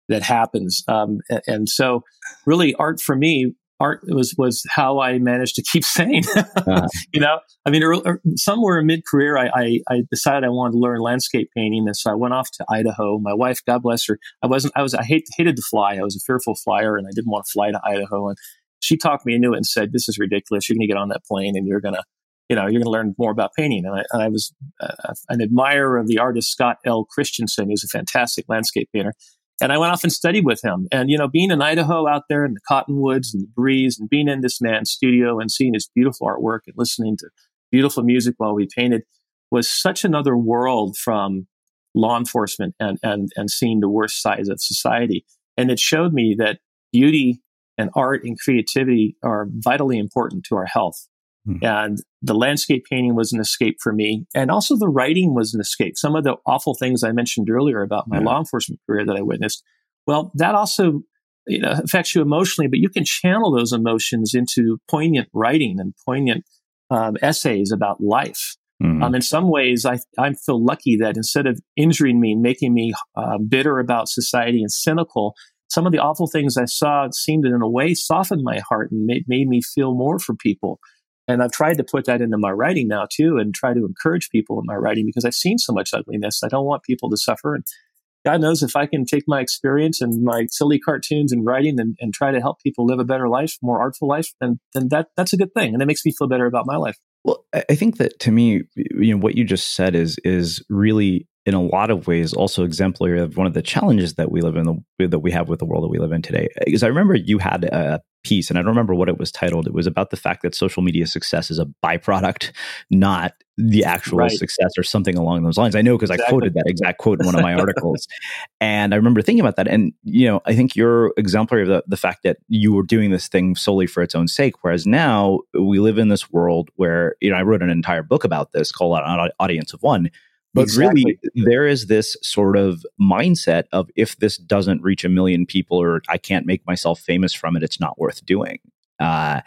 that happens. Um, and, and so really art for me, art was, was how I managed to keep sane. uh-huh. You know, I mean, or, or somewhere in mid-career, I, I, I decided I wanted to learn landscape painting. And so I went off to Idaho. My wife, God bless her. I wasn't, I was, I hate, hated to fly. I was a fearful flyer and I didn't want to fly to Idaho. And she talked me into it and said, "This is ridiculous. You're going to get on that plane and you're going to, you know, you're going to learn more about painting." And I, and I was uh, an admirer of the artist Scott L. Christensen, who's a fantastic landscape painter. And I went off and studied with him. And, you know, being in Idaho out there in the cottonwoods and the breeze and being in this man's studio and seeing his beautiful artwork and listening to beautiful music while we painted was such another world from law enforcement and, and, and seeing the worst sides of society. And it showed me that beauty and art and creativity are vitally important to our health. Mm. And the landscape painting was an escape for me. And also the writing was an escape. Some of the awful things I mentioned earlier about my yeah. law enforcement career that I witnessed, well, that also, you know, affects you emotionally, but you can channel those emotions into poignant writing and poignant um, essays about life. Mm. Um, in some ways, I, I feel lucky that instead of injuring me and making me uh, bitter about society and cynical, some of the awful things I saw seemed in a way softened my heart and made, made me feel more for people. And I've tried to put that into my writing now too and try to encourage people in my writing because I've seen so much ugliness. I don't want people to suffer. And God knows if I can take my experience and my silly cartoons and writing and, and try to help people live a better life, more artful life, then, then that that's a good thing. And it makes me feel better about my life. Well, I think that to me, you know, what you just said is is really in a lot of ways also exemplary of one of the challenges that we live in, the, that we have with the world that we live in today. Because I remember you had a piece, and I don't remember what it was titled. It was about the fact that social media success is a byproduct, not the actual right. success, or something along those lines. I know because exactly. I quoted that exact quote in one of my articles. And I remember thinking about that. And, you know, I think you're exemplary of the, the fact that you were doing this thing solely for its own sake. Whereas now we live in this world where, you know, I wrote an entire book about this called An Audience of One. But exactly. really, there is this sort of mindset of if this doesn't reach a million people or I can't make myself famous from it, it's not worth doing. Uh,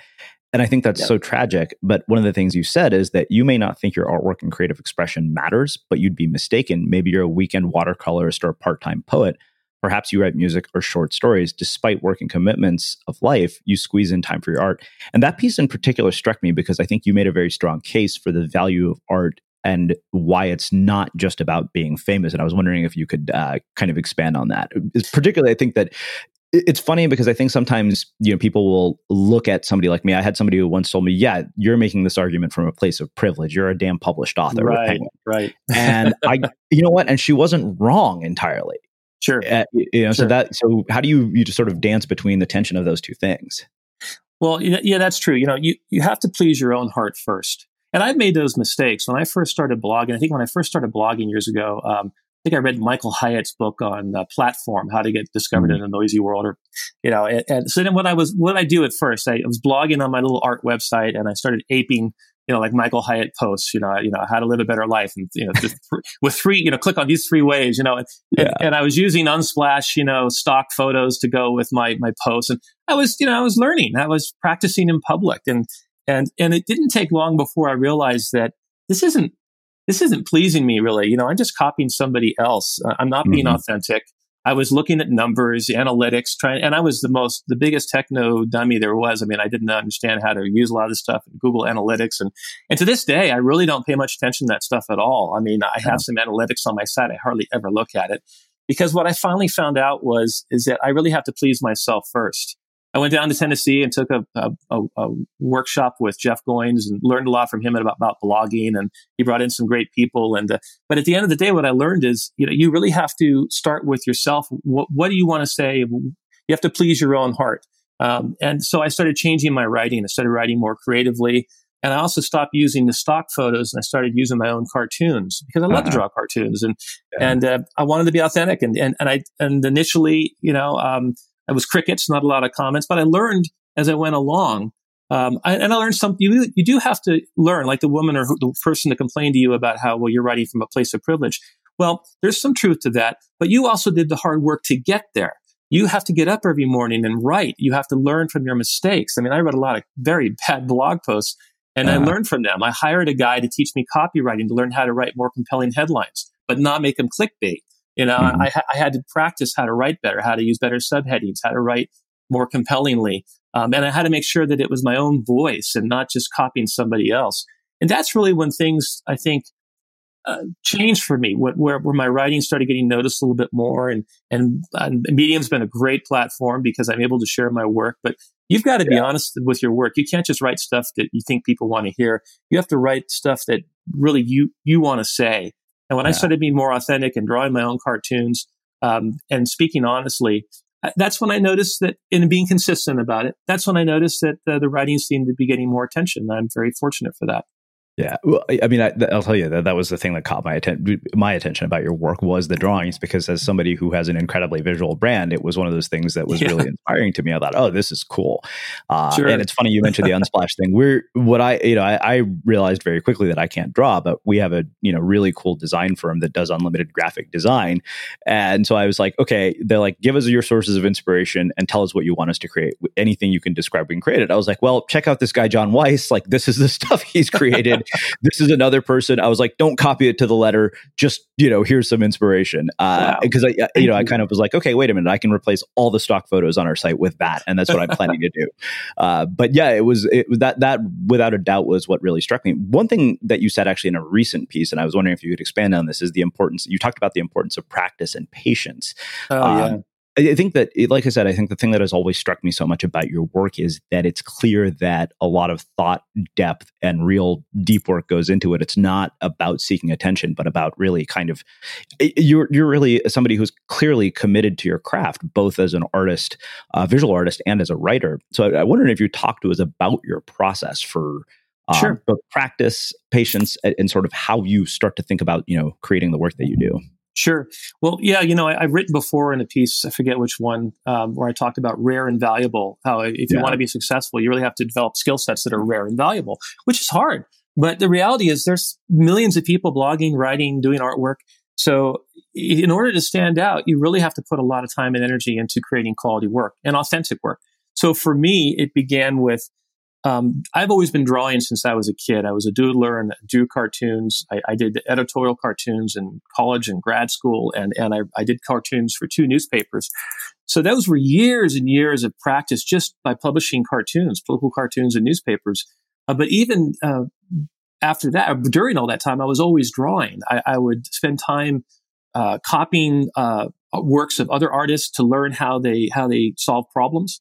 and I think that's yeah. so tragic. But one of the things you said is that you may not think your artwork and creative expression matters, but you'd be mistaken. Maybe you're a weekend watercolorist or a part-time poet. Perhaps you write music or short stories. Despite working commitments of life, you squeeze in time for your art. And that piece in particular struck me because I think you made a very strong case for the value of art and why it's not just about being famous. And I was wondering if you could uh, kind of expand on that. It's particularly, I think that it's funny because I think sometimes, you know, people will look at somebody like me. I had somebody who once told me, yeah, you're making this argument from a place of privilege. You're a damn published author. Right, right. And I, you know what? And she wasn't wrong entirely. Sure. Uh, you know, sure. So that, so how do you, you just sort of dance between the tension of those two things? Well, yeah, that's true. You know, you, you have to please your own heart first. And I've made those mistakes when I first started blogging. I think when I first started blogging years ago, um, I think I read Michael Hyatt's book on uh, Platform, How to Get Discovered mm-hmm. in a Noisy World, or, you know, and, and so then what I was, what I do at first, I was blogging on my little art website and I started aping, you know, like Michael Hyatt posts, you know, you know, how to live a better life. And, you know, just th- with three, you know, click on these three ways, you know, and, yeah. and, and I was using Unsplash, you know, stock photos to go with my, my posts. And I was, you know, I was learning, I was practicing in public and, And and it didn't take long before I realized that this isn't this isn't pleasing me really. You know, I'm just copying somebody else. Uh, I'm not mm-hmm. being authentic. I was looking at numbers, analytics, trying, and I was the most, the biggest techno dummy there was. I mean, I didn't understand how to use a lot of this stuff in Google Analytics. And, and to this day, I really don't pay much attention to that stuff at all. I mean, I have some analytics on my site. I hardly ever look at it because what I finally found out was, is that I really have to please myself first. I went down to Tennessee and took a, a, a, a workshop with Jeff Goins and learned a lot from him about, about blogging. And he brought in some great people. And uh, but at the end of the day, what I learned is, you know, you really have to start with yourself. What, what do you want to say? You have to please your own heart. Um, and so I started changing my writing. I started writing more creatively. And I also stopped using the stock photos and I started using my own cartoons because I love uh-huh. to draw cartoons. And yeah. and uh, I wanted to be authentic. And and and I and initially, you know. Um, It was crickets, not a lot of comments, but I learned as I went along. Um, I, and I learned something. You, you do have to learn, like the woman or who, the person that complained to you about how, well, you're writing from a place of privilege. Well, there's some truth to that, but you also did the hard work to get there. You have to get up every morning and write. You have to learn from your mistakes. I mean, I read a lot of very bad blog posts and uh-huh. I learned from them. I hired a guy to teach me copywriting to learn how to write more compelling headlines, but not make them clickbait. You know, mm-hmm. I, I had to practice how to write better, how to use better subheadings, how to write more compellingly. Um, and I had to make sure that it was my own voice and not just copying somebody else. And that's really when things, I think, uh, changed for me, where, where my writing started getting noticed a little bit more. And, and, and Medium's been a great platform because I'm able to share my work. But you've got to yeah. be honest with your work. You can't just write stuff that you think people want to hear. You have to write stuff that really you, you want to say. And when yeah. I started being more authentic and drawing my own cartoons um, and speaking honestly, that's when I noticed that, and being consistent about it, that's when I noticed that uh, the writing seemed to be getting more attention. I'm very fortunate for that. Yeah. Well, I mean, I, I'll tell you that that was the thing that caught my, atten- my attention about your work was the drawings, because as somebody who has an incredibly visual brand, it was one of those things that was yeah. really inspiring to me. I thought, oh, this is cool. Uh, sure. And it's funny you mentioned the Unsplash thing. We're what I, you know, I, I realized very quickly that I can't draw, but we have a, you know, really cool design firm that does unlimited graphic design. And so I was like, okay, they're like, give us your sources of inspiration and tell us what you want us to create. Anything you can describe, we can create it. I was like, well, check out this guy, John Weiss. Like, this is the stuff he's created. This is another person. I was like, don't copy it to the letter. Just, you know, here's some inspiration. Uh, wow. Cause I, you know, I kind of was like, okay, wait a minute. I can replace all the stock photos on our site with that. And that's what I'm planning to do. Uh, but yeah, it was it, that, that without a doubt was what really struck me. One thing that you said actually in a recent piece, and I was wondering if you could expand on this, is the importance, you talked about the importance of practice and patience. Oh, um, yeah. I think that, like I said, I think the thing that has always struck me so much about your work is that it's clear that a lot of thought, depth, and real deep work goes into it. It's not about seeking attention, but about really kind of, you're you're really somebody who's clearly committed to your craft, both as an artist, a visual artist, and as a writer. So I, I wondered if you talked to us about your process for um, sure. both practice, patience, and, and sort of how you start to think about, you know, creating the work that you do. Sure. Well, yeah, you know, I, I've written before in a piece, I forget which one, um, where I talked about rare and valuable, how if you yeah. want to be successful, you really have to develop skill sets that are rare and valuable, which is hard. But the reality is there's millions of people blogging, writing, doing artwork. So in order to stand out, you really have to put a lot of time and energy into creating quality work and authentic work. So for me, it began with, Um, I've always been drawing since I was a kid. I was a doodler and drew cartoons. I, I did editorial cartoons in college and grad school, and, and I, I did cartoons for two newspapers. So those were years and years of practice just by publishing cartoons, political cartoons in newspapers. Uh, but even uh, after that, during all that time, I was always drawing. I, I would spend time uh, copying uh, works of other artists to learn how they how they solve problems.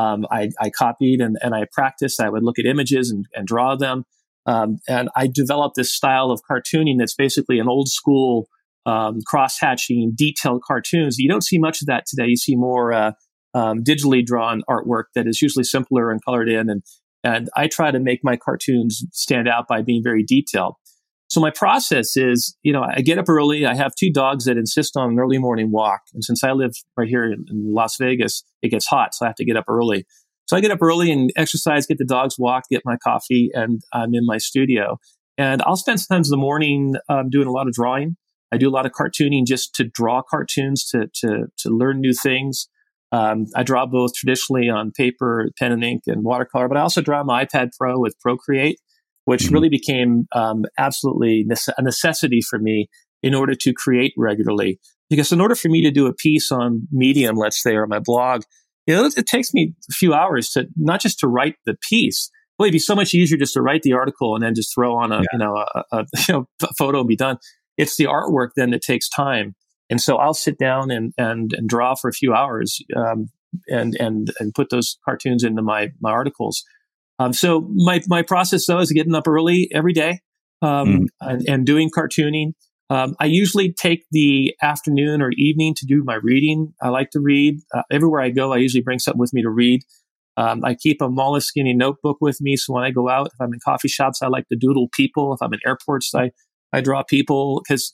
Um, I, I copied and, and I practiced. I would look at images and, and draw them. Um, and I developed this style of cartooning that's basically an old school um, cross-hatching, detailed cartoons. You don't see much of that today. You see more uh, um, digitally drawn artwork that is usually simpler and colored in. And, and I try to make my cartoons stand out by being very detailed. So my process is, you know, I get up early. I have two dogs that insist on an early morning walk. And since I live right here in Las Vegas, it gets hot. So I have to get up early. So I get up early and exercise, get the dogs walked, get my coffee, and I'm in my studio. And I'll spend sometimes the morning um, doing a lot of drawing. I do a lot of cartooning just to draw cartoons, to to to learn new things. Um, I draw both traditionally on paper, pen and ink, and watercolor, but I also draw my iPad Pro with Procreate, which mm-hmm. really became um, absolutely a necessity for me in order to create regularly. Because in order for me to do a piece on Medium, let's say, or my blog, you know, it, it takes me a few hours to not just to write the piece. Well, it'd be so much easier just to write the article and then just throw on a yeah. you know a, a you know a photo and be done. It's the artwork then that takes time. And so I'll sit down and and, and draw for a few hours um, and and and put those cartoons into my my articles. Um, so my my process though is getting up early every day um, mm. and, and doing cartooning. Um, I usually take the afternoon or evening to do my reading. I like to read. Uh, everywhere I go, I usually bring something with me to read. Um, I keep a Moleskine notebook with me, so when I go out, if I'm in coffee shops, I like to doodle people. If I'm in airports, I, I draw people. Because,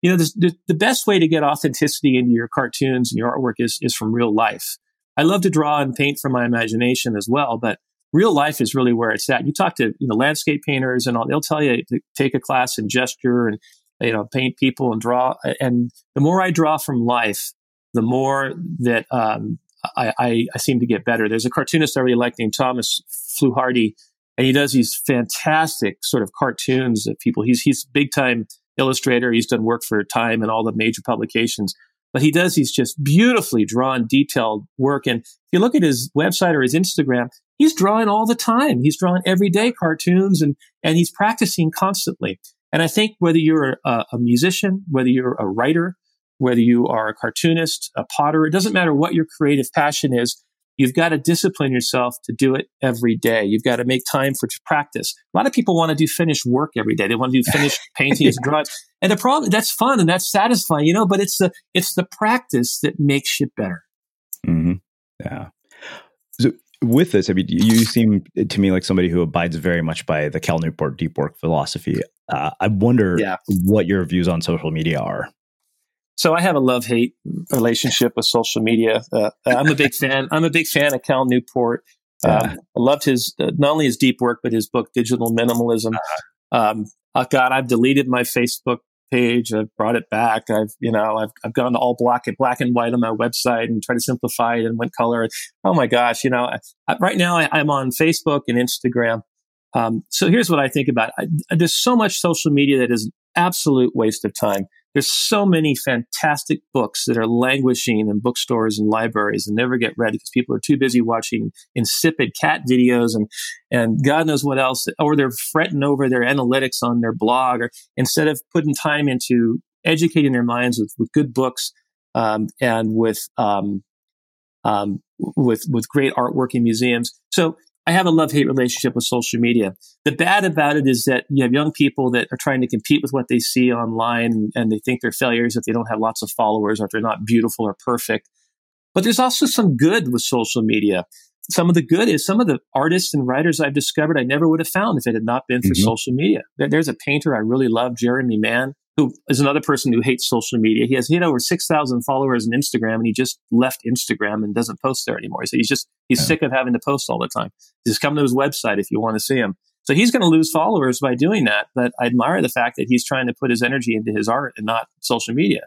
you know, the, the best way to get authenticity into your cartoons and your artwork is, is from real life. I love to draw and paint from my imagination as well, but real life is really where it's at. You talk to, you know, landscape painters and all, they'll tell you to take a class in gesture and, you know, paint people and draw. And the more I draw from life, the more that um, I, I, I seem to get better. There's a cartoonist I really like named Thomas Fluharty, and he does these fantastic sort of cartoons of people. He's he's big time illustrator. He's done work for Time and all the major publications. But he does these just beautifully drawn, detailed work. And if you look at his website or his Instagram, he's drawing all the time. He's drawing everyday cartoons, and and he's practicing constantly. And I think whether you're a, a musician, whether you're a writer, whether you are a cartoonist, a potter, it doesn't matter what your creative passion is, you've got to discipline yourself to do it every day. You've got to make time for to practice. A lot of people want to do finished work every day. They want to do finished paintings and drawings. And the problem, that's fun and that's satisfying, you know, but it's the, it's the practice that makes you better. Mm-hmm. Yeah. So with this, I mean, you seem to me like somebody who abides very much by the Cal Newport deep work philosophy. Uh, I wonder yeah. what your views on social media are. So I have a love-hate relationship with social media. Uh, I'm a big fan. I'm a big fan of Cal Newport. Um, yeah. I loved his uh, not only his deep work, but his book Digital Minimalism. Um, oh God, I've deleted my Facebook page. I've brought it back. I've you know I've I've gone to all black and black and white on my website and tried to simplify it and went color. Oh my gosh, you know I, I, right now I, I'm on Facebook and Instagram. Um, so here's what I think about. I, there's so much social media that is an absolute waste of time. There's so many fantastic books that are languishing in bookstores and libraries and never get read because people are too busy watching insipid cat videos and, and God knows what else, or they're fretting over their analytics on their blog, or instead of putting time into educating their minds with, with good books, um, and with, um, um, with, with great artwork in museums. So, I have a love-hate relationship with social media. The bad about it is that you have young people that are trying to compete with what they see online, and they think they're failures if they don't have lots of followers or if they're not beautiful or perfect. But there's also some good with social media. Some of the good is some of the artists and writers I've discovered I never would have found if it had not been for mm-hmm. social media. There's a painter I really love, Jeremy Mann, who is another person who hates social media. He has hit over six thousand followers on Instagram, and he just left Instagram and doesn't post there anymore. So he's just, he's yeah. sick of having to post all the time. Just come to his website if you want to see him. So he's going to lose followers by doing that, but I admire the fact that he's trying to put his energy into his art and not social media.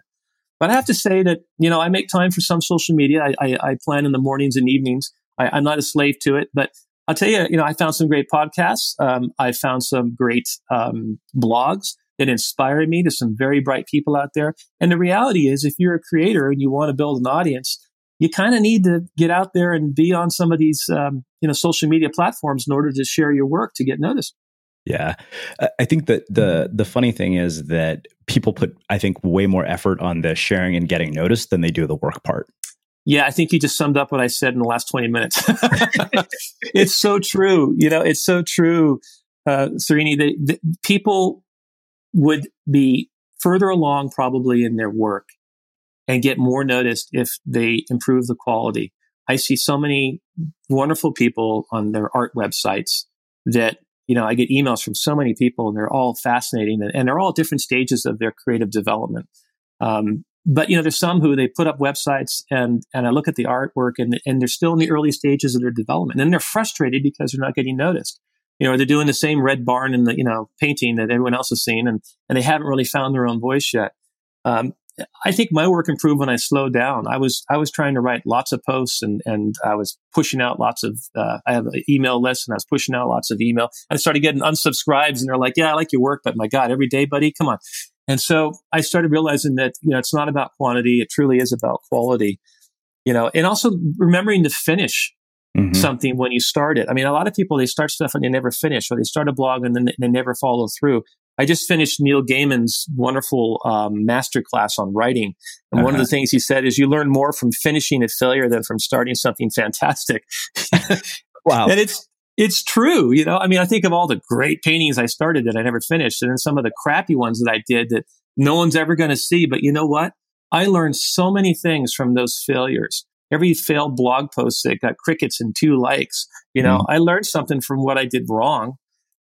But I have to say that, you know, I make time for some social media. I, I, I plan in the mornings and evenings. I, I'm not a slave to it, but I'll tell you, you know, I found some great podcasts. Um, I found some great um, blogs that inspired me. To some very bright people out there. And the reality is, if you're a creator and you want to build an audience, you kind of need to get out there and be on some of these, um, you know, social media platforms in order to share your work to get noticed. Yeah. I think that the, the funny thing is that people put, I think, way more effort on the sharing and getting noticed than they do the work part. Yeah, I think you just summed up what I said in the last twenty minutes. It's so true. You know, it's so true, uh, Srini, that, that people would be further along probably in their work and get more noticed if they improve the quality. I see so many wonderful people on their art websites that, you know, I get emails from so many people, and they're all fascinating, and, and they're all different stages of their creative development. Um, but, you know, there's some who they put up websites, and, and I look at the artwork, and, and they're still in the early stages of their development, and they're frustrated because they're not getting noticed. You know, they're doing the same red barn in the, you know, painting that everyone else has seen, and, and they haven't really found their own voice yet. Um, I think my work improved when I slowed down. I was I was trying to write lots of posts, and and I was pushing out lots of. Uh, I have an email list, and I was pushing out lots of email. I started getting unsubscribes, and they're like, "Yeah, I like your work, but my God, every day, buddy, come on." And so I started realizing that, you know, it's not about quantity; it truly is about quality. You know, and also remembering to finish mm-hmm. something when you start it. I mean, a lot of people, they start stuff and they never finish, or they start a blog and then they never follow through. I just finished Neil Gaiman's wonderful um, masterclass on writing. And uh-huh. one of the things he said is, you learn more from finishing a failure than from starting something fantastic. Wow. And it's it's true, you know. I mean, I think of all the great paintings I started that I never finished, and then some of the crappy ones that I did that no one's ever going to see. But you know what? I learned so many things from those failures. Every failed blog post that got crickets and two likes, you know, mm-hmm. I learned something from what I did wrong.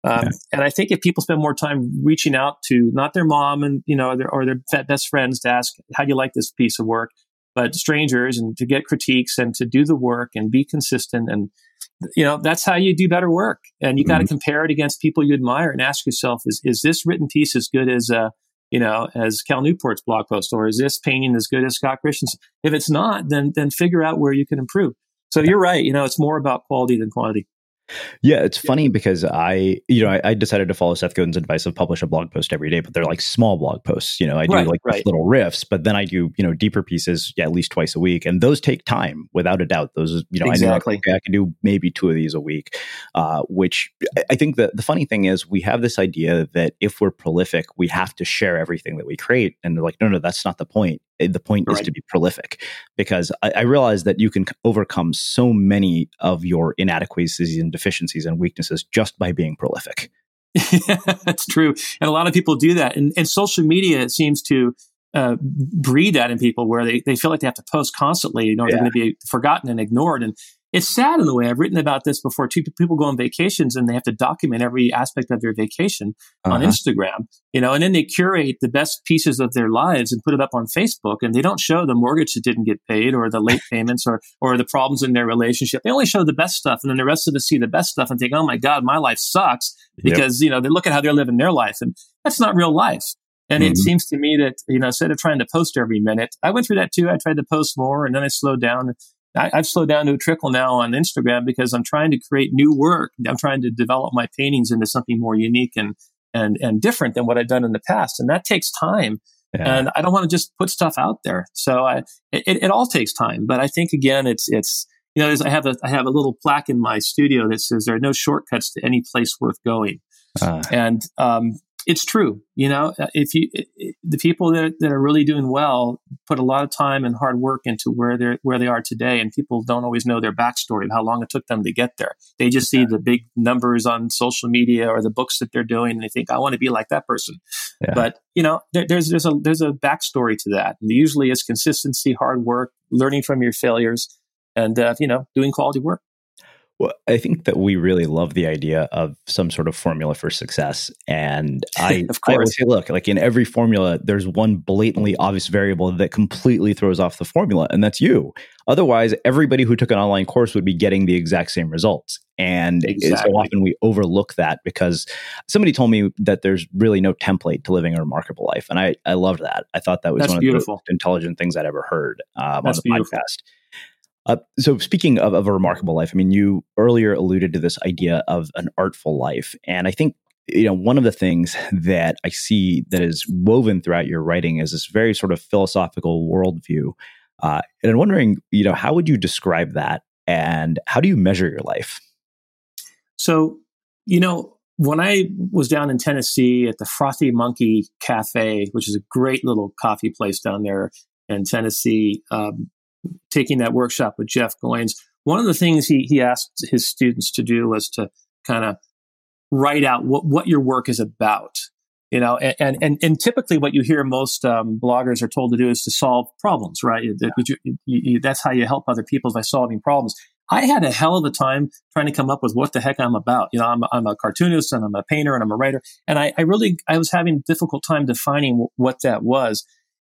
Um, okay. And I think if people spend more time reaching out to not their mom and, you know, their, or their best friends to ask, how do you like this piece of work? But strangers, and to get critiques and to do the work and be consistent. And, you know, that's how you do better work. And you mm-hmm. got to compare it against people you admire and ask yourself, is, is this written piece as good as, uh, you know, as Cal Newport's blog post, or is this painting as good as Scott Christensen? If it's not, then then figure out where you can improve. So you're right. You know, it's more about quality than quantity. Yeah, it's funny because I, you know, I, I decided to follow Seth Godin's advice of publish a blog post every day, but they're like small blog posts. You know, I do right, like right. little riffs, but then I do, you know, deeper pieces yeah, at least twice a week. And those take time without a doubt. Those, you know, exactly. I know, okay, I can do maybe two of these a week, uh, which I think the, the funny thing is we have this idea that if we're prolific, we have to share everything that we create. And they're like, no, no, that's not the point. The point right. is to be prolific, because I, I realize that you can overcome so many of your inadequacies and deficiencies and weaknesses just by being prolific. That's true. And a lot of people do that. And, and social media seems to uh, breed that in people, where they, they feel like they have to post constantly, you know, yeah. they're going to be forgotten and ignored. And it's sad in a way. I've written about this before. Two people go on vacations and they have to document every aspect of their vacation uh-huh. on Instagram, you know, and then they curate the best pieces of their lives and put it up on Facebook, and they don't show the mortgage that didn't get paid, or the late payments, or or the problems in their relationship. They only show the best stuff, and then the rest of us see the best stuff and think, oh my God, my life sucks, because, yep. you know, they look at how they're living their life, and that's not real life. And mm-hmm. it seems to me that, you know, instead of trying to post every minute, I went through that too. I tried to post more, and then I slowed down. I, I've slowed down to a trickle now on Instagram because I'm trying to create new work. I'm trying to develop my paintings into something more unique and and and different than what I've done in the past, and that takes time. Yeah. And I don't want to just put stuff out there. So I, it, it all takes time. But I think again, it's it's you know, I have a I have a little plaque in my studio that says there are no shortcuts to any place worth going, uh. and um, it's true. You know, if you it, it, the people that, that are really doing well put a lot of time and hard work into where they're where they are today, and people don't always know their backstory of how long it took them to get there. They just see yeah. the big numbers on social media or the books that they're doing, and they think, "I want to be like that person." Yeah. But you know, there, there's there's a there's a backstory to that. And usually, it's consistency, hard work, learning from your failures, and uh, you know, doing quality work. Well, I think that we really love the idea of some sort of formula for success. And I, of course. I always say, look, like in every formula, there's one blatantly obvious variable that completely throws off the formula, and that's you. Otherwise, everybody who took an online course would be getting the exact same results. And exactly. so often we overlook that, because somebody told me that there's really no template to living a remarkable life. And I, I loved that. I thought that was that's one beautiful. Of the most intelligent things I'd ever heard um, on the beautiful. Podcast. Uh, so speaking of, of a remarkable life, I mean, you earlier alluded to this idea of an artful life. And I think, you know, one of the things that I see that is woven throughout your writing is this very sort of philosophical worldview. Uh, and I'm wondering, you know, how would you describe that, and how do you measure your life? So, you know, when I was down in Tennessee at the Frothy Monkey Cafe, which is a great little coffee place down there in Tennessee, um, taking that workshop with Jeff Goins, one of the things he he asked his students to do was to kind of write out what, what your work is about, you know, and, and, and typically what you hear most um, bloggers are told to do is to solve problems, right? Yeah. You, you, you, that's how you help other people, by solving problems. I had a hell of a time trying to come up with what the heck I'm about. You know, I'm, I'm a cartoonist, and I'm a painter, and I'm a writer. And I, I really, I was having a difficult time defining w- what that was.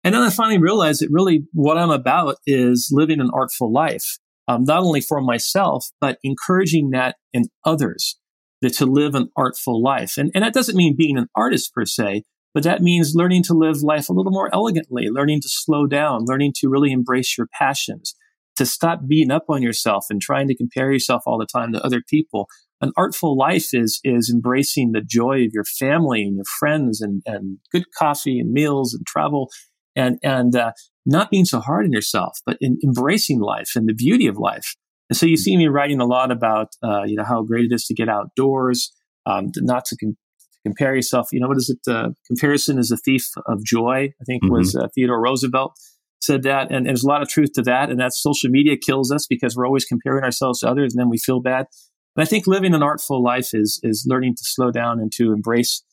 And then I finally realized that really what I'm about is living an artful life, um, not only for myself, but encouraging that in others, that to live an artful life. And, and that doesn't mean being an artist per se, But that means learning to live life a little more elegantly, learning to slow down, learning to really embrace your passions, to stop beating up on yourself and trying to compare yourself all the time to other people. An artful life is is embracing the joy of your family and your friends and, and good coffee and meals and travel and and uh, not being so hard on yourself, but in embracing life and the beauty of life. And so you see me writing a lot about uh, you know how great it is to get outdoors, um, not to con- compare yourself. You know, what is it? Uh, comparison is a thief of joy, I think mm-hmm. was uh, Theodore Roosevelt said that. And, and there's a lot of truth to that. And that social media kills us because we're always comparing ourselves to others and then we feel bad. But I think living an artful life is is learning to slow down and to embrace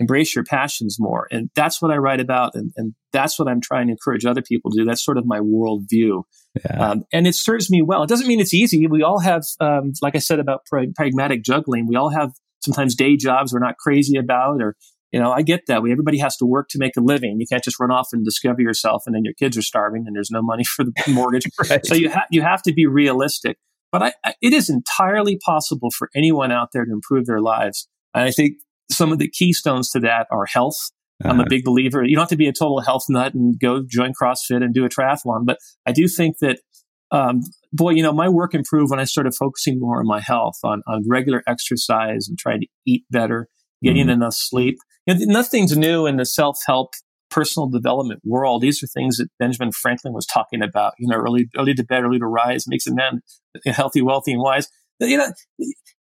embrace your passions more. And that's what I write about. And, and that's what I'm trying to encourage other people to do. That's sort of my worldview. Yeah. Um, and it serves me well. It doesn't mean it's easy. We all have, um, like I said about pra- pragmatic juggling, we all have sometimes day jobs we're not crazy about, or, you know, I get that. We, everybody has to work to make a living. You can't just run off and discover yourself and then your kids are starving and there's no money for the mortgage. Right. So you, ha- you have to be realistic. But I, I, it is entirely possible for anyone out there to improve their lives. And I think some of the keystones to that are health. Uh-huh. I'm a big believer. You don't have to be a total health nut and go join CrossFit and do a triathlon. But I do think that, um, boy, you know, my work improved when I started focusing more on my health, on, on regular exercise and trying to eat better, getting mm-hmm. enough sleep. You know, nothing's new in the self-help personal development world. These are things that Benjamin Franklin was talking about, you know, early, early to bed, early to rise, makes a man healthy, wealthy, and wise. You know,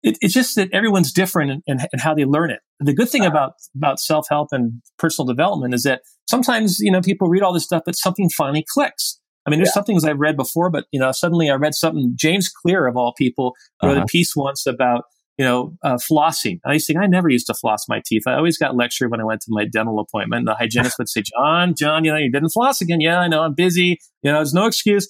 it, it's just that everyone's different in, in, in how they learn it. The good thing about, about self-help and personal development is that sometimes, you know, people read all this stuff, but something finally clicks. I mean, there's yeah. some things I've read before, but, you know, suddenly I read something, James Clear, of all people, wrote uh-huh. a piece once about, you know, uh, flossing. I used to think, I never used to floss my teeth. I always got lectured when I went to my dental appointment. And the hygienist would say, John, John, you know, you didn't floss again. Yeah, I know, I'm busy. You know, there's no excuse.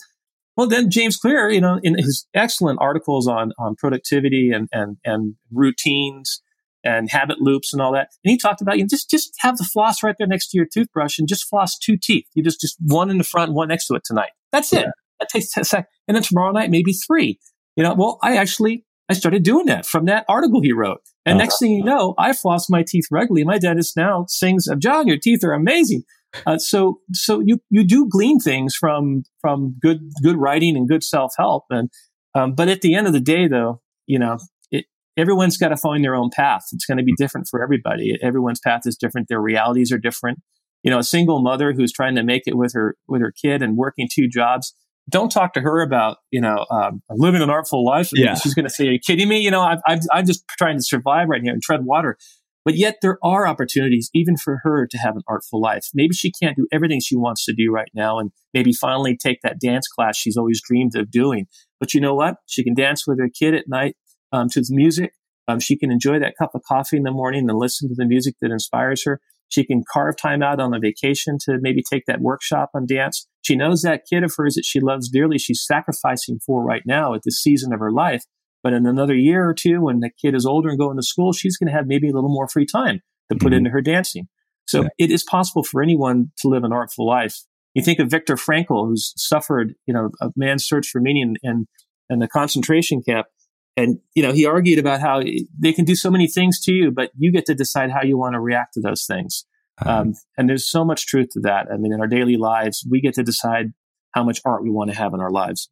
Well, then James Clear, you know, in his excellent articles on, on productivity and, and, and routines and habit loops and all that. And he talked about, you know, just, just have the floss right there next to your toothbrush and just floss two teeth. You just, just one in the front, one next to it tonight. That's yeah. it. That takes a sec. And then tomorrow night, maybe three. You know, well, I actually... I started doing that from that article he wrote. And uh-huh. next thing you know, I floss my teeth regularly. My dentist now sings, John, your teeth are amazing. Uh, so, so you, you do glean things from, from good, good writing and good self-help. And, um, but at the end of the day though, you know, it, everyone's got to find their own path. It's going to be different for everybody. Everyone's path is different. Their realities are different. You know, a single mother who's trying to make it with her, with her kid and working two jobs. Don't talk to her about, you know, um, living an artful life. Yeah. She's going to say, are you kidding me? You know, I, I, I'm just trying to survive right here and tread water. But yet there are opportunities even for her to have an artful life. Maybe she can't do everything she wants to do right now and maybe finally take that dance class she's always dreamed of doing. But you know what? She can dance with her kid at night um, to the music. Um, she can enjoy that cup of coffee in the morning and listen to the music that inspires her. She can carve time out on a vacation to maybe take that workshop on dance. She knows that kid of hers that she loves dearly, she's sacrificing for right now at this season of her life. But in another year or two, when the kid is older and going to school, she's going to have maybe a little more free time to put mm-hmm. into her dancing. So yeah. it is possible for anyone to live an artful life. You think of Viktor Frankl, who's suffered, you know, a man's search for meaning and, and the concentration camp. And, you know, he argued about how they can do so many things to you, but you get to decide how you want to react to those things. Um, um, and there's so much truth to that. I mean, in our daily lives, we get to decide how much art we want to have in our lives.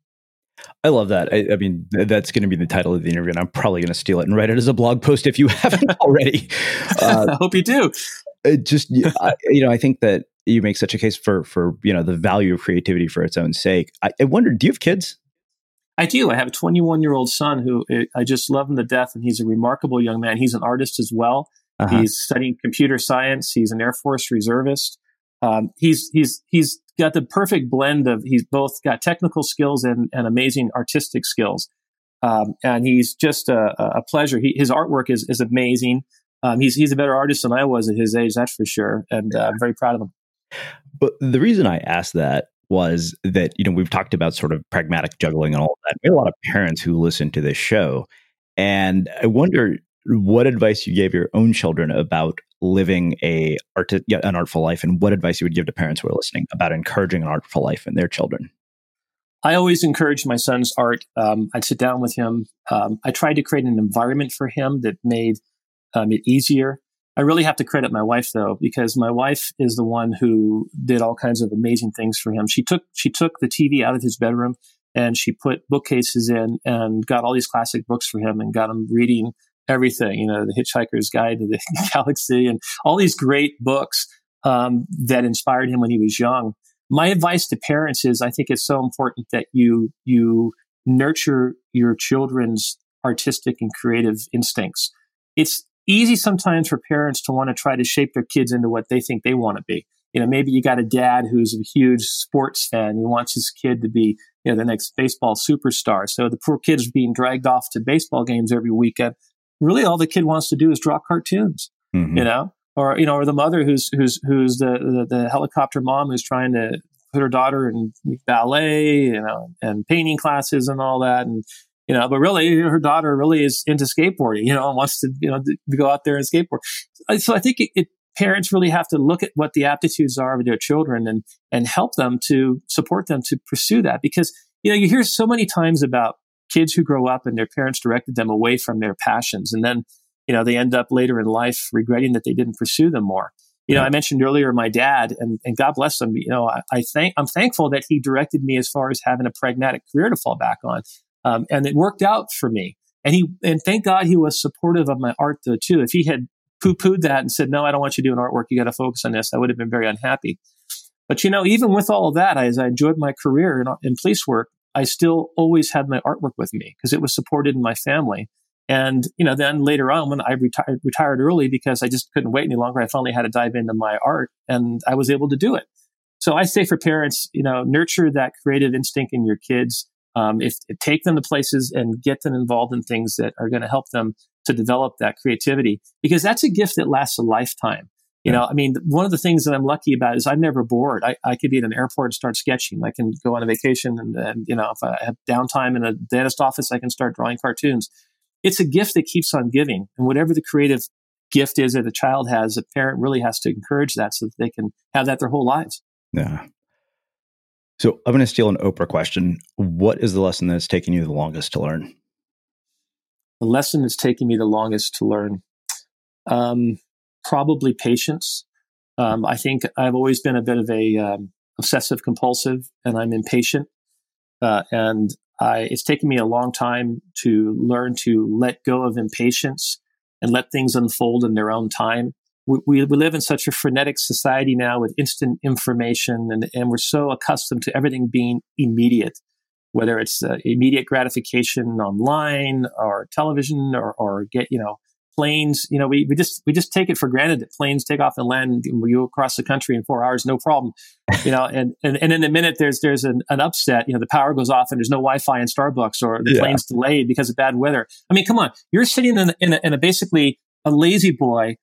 I love that. I, I mean, th- that's going to be the title of the interview, and I'm probably going to steal it and write it as a blog post if you haven't already. Uh, I hope you do. It just, I, you know, I think that you make such a case for, for you know, the value of creativity for its own sake. I, I wonder, do you have kids? I do. I have a twenty-one-year-old son who I just love him to death, and he's a remarkable young man. He's an artist as well. Uh-huh. He's studying computer science. He's an Air Force reservist. Um, he's he's he's got the perfect blend of he's both got technical skills and, and amazing artistic skills. Um, and he's just a, a pleasure. He, his artwork is is amazing. Um, he's he's a better artist than I was at his age, that's for sure. And uh, I'm very proud of him. But the reason I asked that was that, you know, we've talked about sort of pragmatic juggling and all of that. We have a lot of parents who listen to this show. And I wonder what advice you gave your own children about living a art, an artful life, and what advice you would give to parents who are listening about encouraging an artful life in their children. I always encouraged my son's art. Um, I'd sit down with him. Um, I tried to create an environment for him that made um, it easier. I really have to credit my wife, though, because my wife is the one who did all kinds of amazing things for him. She took she took the T V out of his bedroom and she put bookcases in and got all these classic books for him and got him reading everything, you know, The Hitchhiker's Guide to the Galaxy and all these great books um, that inspired him when he was young. My advice to parents is I think it's so important that you you nurture your children's artistic and creative instincts. It's easy sometimes for parents to want to try to shape their kids into what they think they want to be. You know, maybe you got a dad who's a huge sports fan. He wants his kid to be, you know, the next baseball superstar. So the poor kid's being dragged off to baseball games every weekend. Really, all the kid wants to do is draw cartoons, mm-hmm. you know, or, you know, or the mother who's, who's, who's the, the, the helicopter mom who's trying to put her daughter in ballet, you know, and painting classes and all that. And, you know, but really her daughter really is into skateboarding, you know, and wants to, you know, to go out there and skateboard. So I think it, it, parents really have to look at what the aptitudes are of their children and, and help them to support them to pursue that. Because, you know, you hear so many times about kids who grow up and their parents directed them away from their passions. And then, you know, they end up later in life regretting that they didn't pursue them more. You know, I mentioned earlier my dad, and, and God bless him. You know, I, I thank, I'm thankful that he directed me as far as having a pragmatic career to fall back on. Um, and it worked out for me. And he, and thank God he was supportive of my art though, too. If he had poo-pooed that and said, no, I don't want you doing artwork. You got to focus on this. I would have been very unhappy. But, you know, even with all of that, as I enjoyed my career in, in police work, I still always had my artwork with me because it was supported in my family. And, you know, then later on when I retired, retired early because I just couldn't wait any longer, I finally had to dive into my art and I was able to do it. So I say for parents, you know, nurture that creative instinct in your kids. Um, if, if take them to places and get them involved in things that are going to help them to develop that creativity, because that's a gift that lasts a lifetime. You know, I mean, one of the things that I'm lucky about is I'm never bored. I, I could be at an airport and start sketching. I can go on a vacation and, and, you know, if I have downtime in a dentist office, I can start drawing cartoons. It's a gift that keeps on giving. And whatever the creative gift is that a child has, a parent really has to encourage that so that they can have that their whole lives. Yeah. So I'm going to steal an Oprah question. What is the lesson that's taken you the longest to learn? The lesson that's taken me the longest to learn. Um, Probably patience. Um, I think I've always been a bit of a um, obsessive compulsive, and I'm impatient. Uh, and I, it's taken me a long time to learn to let go of impatience and let things unfold in their own time. We, we, we live in such a frenetic society now with instant information, and, and we're so accustomed to everything being immediate, whether it's uh, immediate gratification online or television or, or get, you know, planes, you know, we, we just we just take it for granted that planes take off and land, and we go across the country in four hours, no problem, you know. And and, and in a minute, there's there's an, an upset, you know, the power goes off and there's no Wi-Fi in Starbucks or the yeah. plane's delayed because of bad weather. I mean, come on, you're sitting in a, in, a, in a basically a lazy boy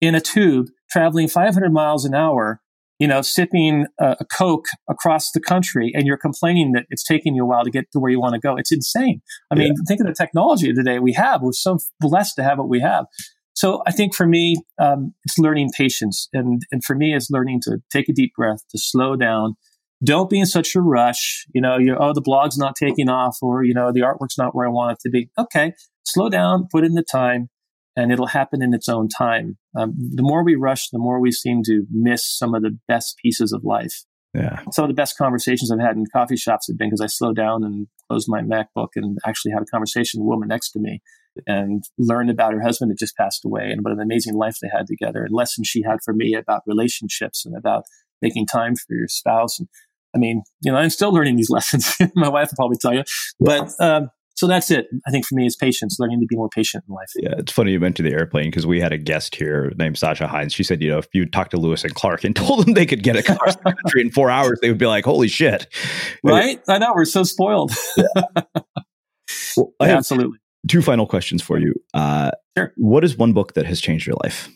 in a tube traveling five hundred miles an hour, you know, sipping a, a Coke across the country, and you're complaining that it's taking you a while to get to where you want to go. It's insane. I mean, yeah. think of the technology today we have. We're so blessed to have what we have. So I think for me, um, it's learning patience. And, and for me, it's learning to take a deep breath, to slow down. Don't be in such a rush. You know, you're, oh, the blog's not taking off, or, you know, the artwork's not where I want it to be. Okay, slow down, put in the time, and it'll happen in its own time. Um, the more we rush, the more we seem to miss some of the best pieces of life. Yeah. Some of the best conversations I've had in coffee shops have been because I slow down and close my MacBook and actually have a conversation with a woman next to me and learned about her husband that just passed away and what an amazing life they had together and lessons she had for me about relationships and about making time for your spouse. And I mean, you know, I'm still learning these lessons. My wife will probably tell you, but, um, So that's it. I think for me is patience, learning to be more patient in life. Yeah, it's funny you mentioned the airplane because we had a guest here named Sasha Hines. She said, you know, if you talked to Lewis and Clark and told them they could get across the country in four hours, they would be like, holy shit. Right? I know. We're so spoiled. Yeah. Well, yeah, absolutely. Two final questions for you. Uh, sure. What is one book that has changed your life?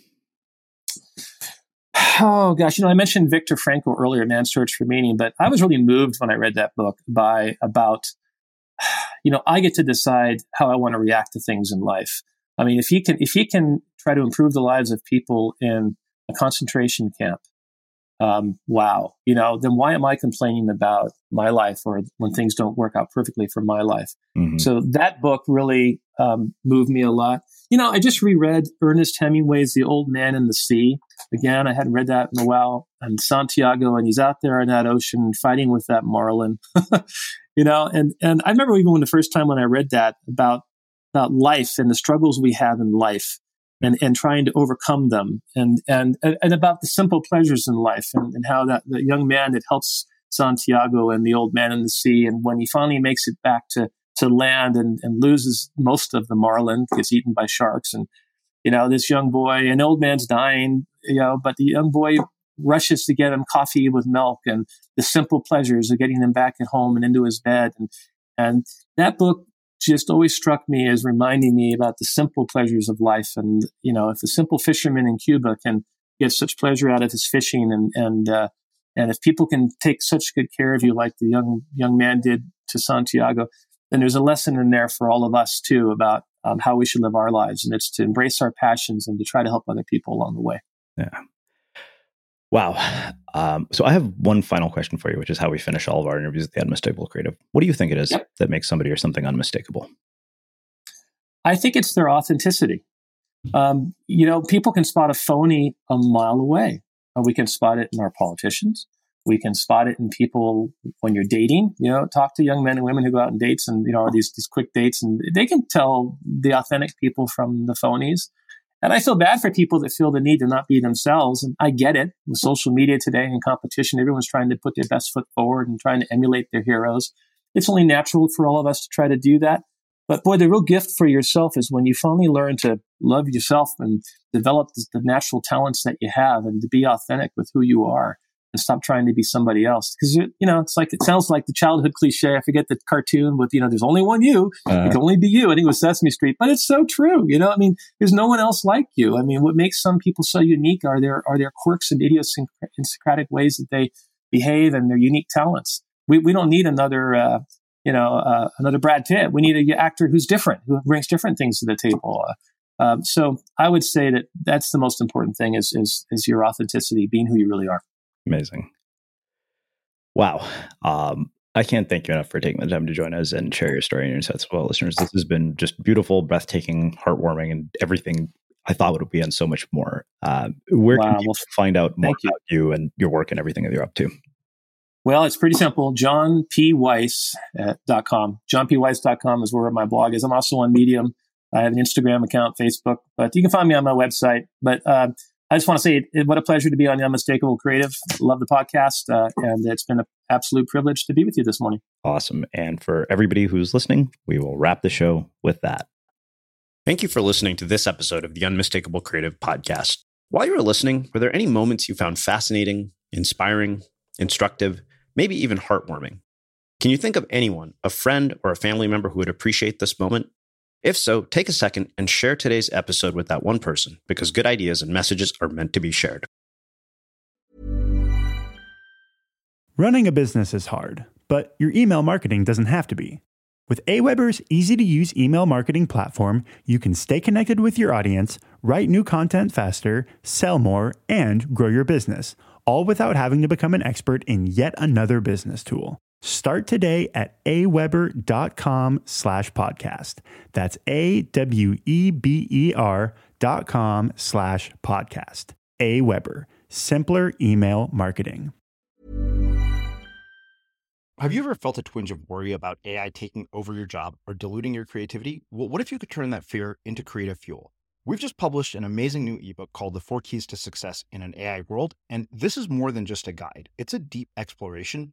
Oh, gosh. You know, I mentioned Viktor Frankl earlier, Man's Search for Meaning, but I was really moved when I read that book by about... You know, I get to decide how I want to react to things in life. I mean, if you can, if you can try to improve the lives of people in a concentration camp, um, wow, you know, then why am I complaining about my life or when things don't work out perfectly for my life? Mm-hmm. So that book really um, moved me a lot. You know, I just reread Ernest Hemingway's The Old Man and the Sea. Again, I hadn't read that in a while. And Santiago, and he's out there in that ocean fighting with that marlin. You know, and, and I remember even when the first time when I read that about about life and the struggles we have in life and, and trying to overcome them and, and, and about the simple pleasures in life and, and how that the young man that helps Santiago and the old man in the sea. And when he finally makes it back to, to land and, and loses most of the marlin, gets eaten by sharks. And, you know, this young boy, an old man's dying, you know, but the young boy rushes to get him coffee with milk and the simple pleasures of getting him back at home and into his bed. And, and that book just always struck me as reminding me about the simple pleasures of life. And, you know, if a simple fisherman in Cuba can get such pleasure out of his fishing and, and, uh, And if people can take such good care of you like the young young man did to Santiago, then there's a lesson in there for all of us, too, about um, how we should live our lives. And it's to embrace our passions and to try to help other people along the way. Yeah. Wow. Um, so I have one final question for you, which is how we finish all of our interviews at the Unmistakable Creative. What do you think it is yep. that makes somebody or something unmistakable? I think it's their authenticity. Um, you know, people can spot a phony a mile away. We can spot it in our politicians. We can spot it in people when you're dating. You know, talk to young men and women who go out on dates and, you know, these these quick dates, and they can tell the authentic people from the phonies. And I feel bad for people that feel the need to not be themselves. And I get it. With social media today and competition, everyone's trying to put their best foot forward and trying to emulate their heroes. It's only natural for all of us to try to do that. But boy, the real gift for yourself is when you finally learn to love yourself and develop the natural talents that you have and to be authentic with who you are and stop trying to be somebody else. Because, you know, it's like, it sounds like the childhood cliche. I forget the cartoon with, you know, there's only one you. Uh, it can only be you. I think it was Sesame Street. But it's so true. You know, I mean, there's no one else like you. I mean, what makes some people so unique are their, are their quirks and idiosyncratic ways that they behave and their unique talents. We, we don't need another, uh, You know, uh, another Brad Pitt. We need an actor who's different, who brings different things to the table. Uh, um, so I would say that that's the most important thing is, is is your authenticity, being who you really are. Amazing. Wow. Um, I can't thank you enough for taking the time to join us and share your story and your insights with all listeners. This has been just beautiful, breathtaking, heartwarming, and everything I thought would be and so much more. Uh, where wow. can you find out more you. about you and your work and everything that you're up to? Well, it's pretty simple. John P Weiss dot com. John P Weiss dot com is where my blog is. I'm also on Medium. I have an Instagram account, Facebook, but you can find me on my website. But uh, I just want to say it, it, what a pleasure to be on the Unmistakable Creative. Love the podcast. Uh, and it's been an absolute privilege to be with you this morning. Awesome. And for everybody who's listening, we will wrap the show with that. Thank you for listening to this episode of the Unmistakable Creative Podcast. While you were listening, were there any moments you found fascinating, inspiring, instructive, maybe even heartwarming? Can you think of anyone, a friend or a family member who would appreciate this moment? If so, take a second and share today's episode with that one person, because good ideas and messages are meant to be shared. Running a business is hard, but your email marketing doesn't have to be. With AWeber's easy-to-use email marketing platform, you can stay connected with your audience, write new content faster, sell more, and grow your business, all without having to become an expert in yet another business tool. Start today at aweber.com slash podcast. That's A-W-E-B-E-R dot com slash podcast. AWeber, simpler email marketing. Have you ever felt a twinge of worry about A I taking over your job or diluting your creativity? Well, what if you could turn that fear into creative fuel? We've just published an amazing new ebook called The Four Keys to Success in an A I World, and this is more than just a guide. It's a deep exploration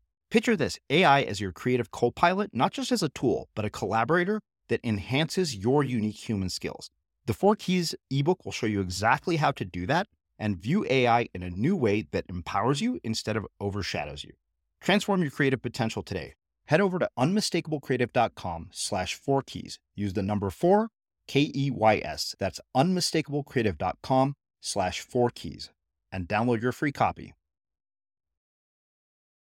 Picture this, A I as your creative co-pilot, not just as a tool, but a collaborator that enhances your unique human skills. The Four Keys ebook will show you exactly how to do that and view A I in a new way that empowers you instead of overshadows you. Transform your creative potential today. Head over to unmistakable creative dot com slash four keys. Use the number four, K E Y S. That's unmistakable creative dot com slash four keys and download your free copy.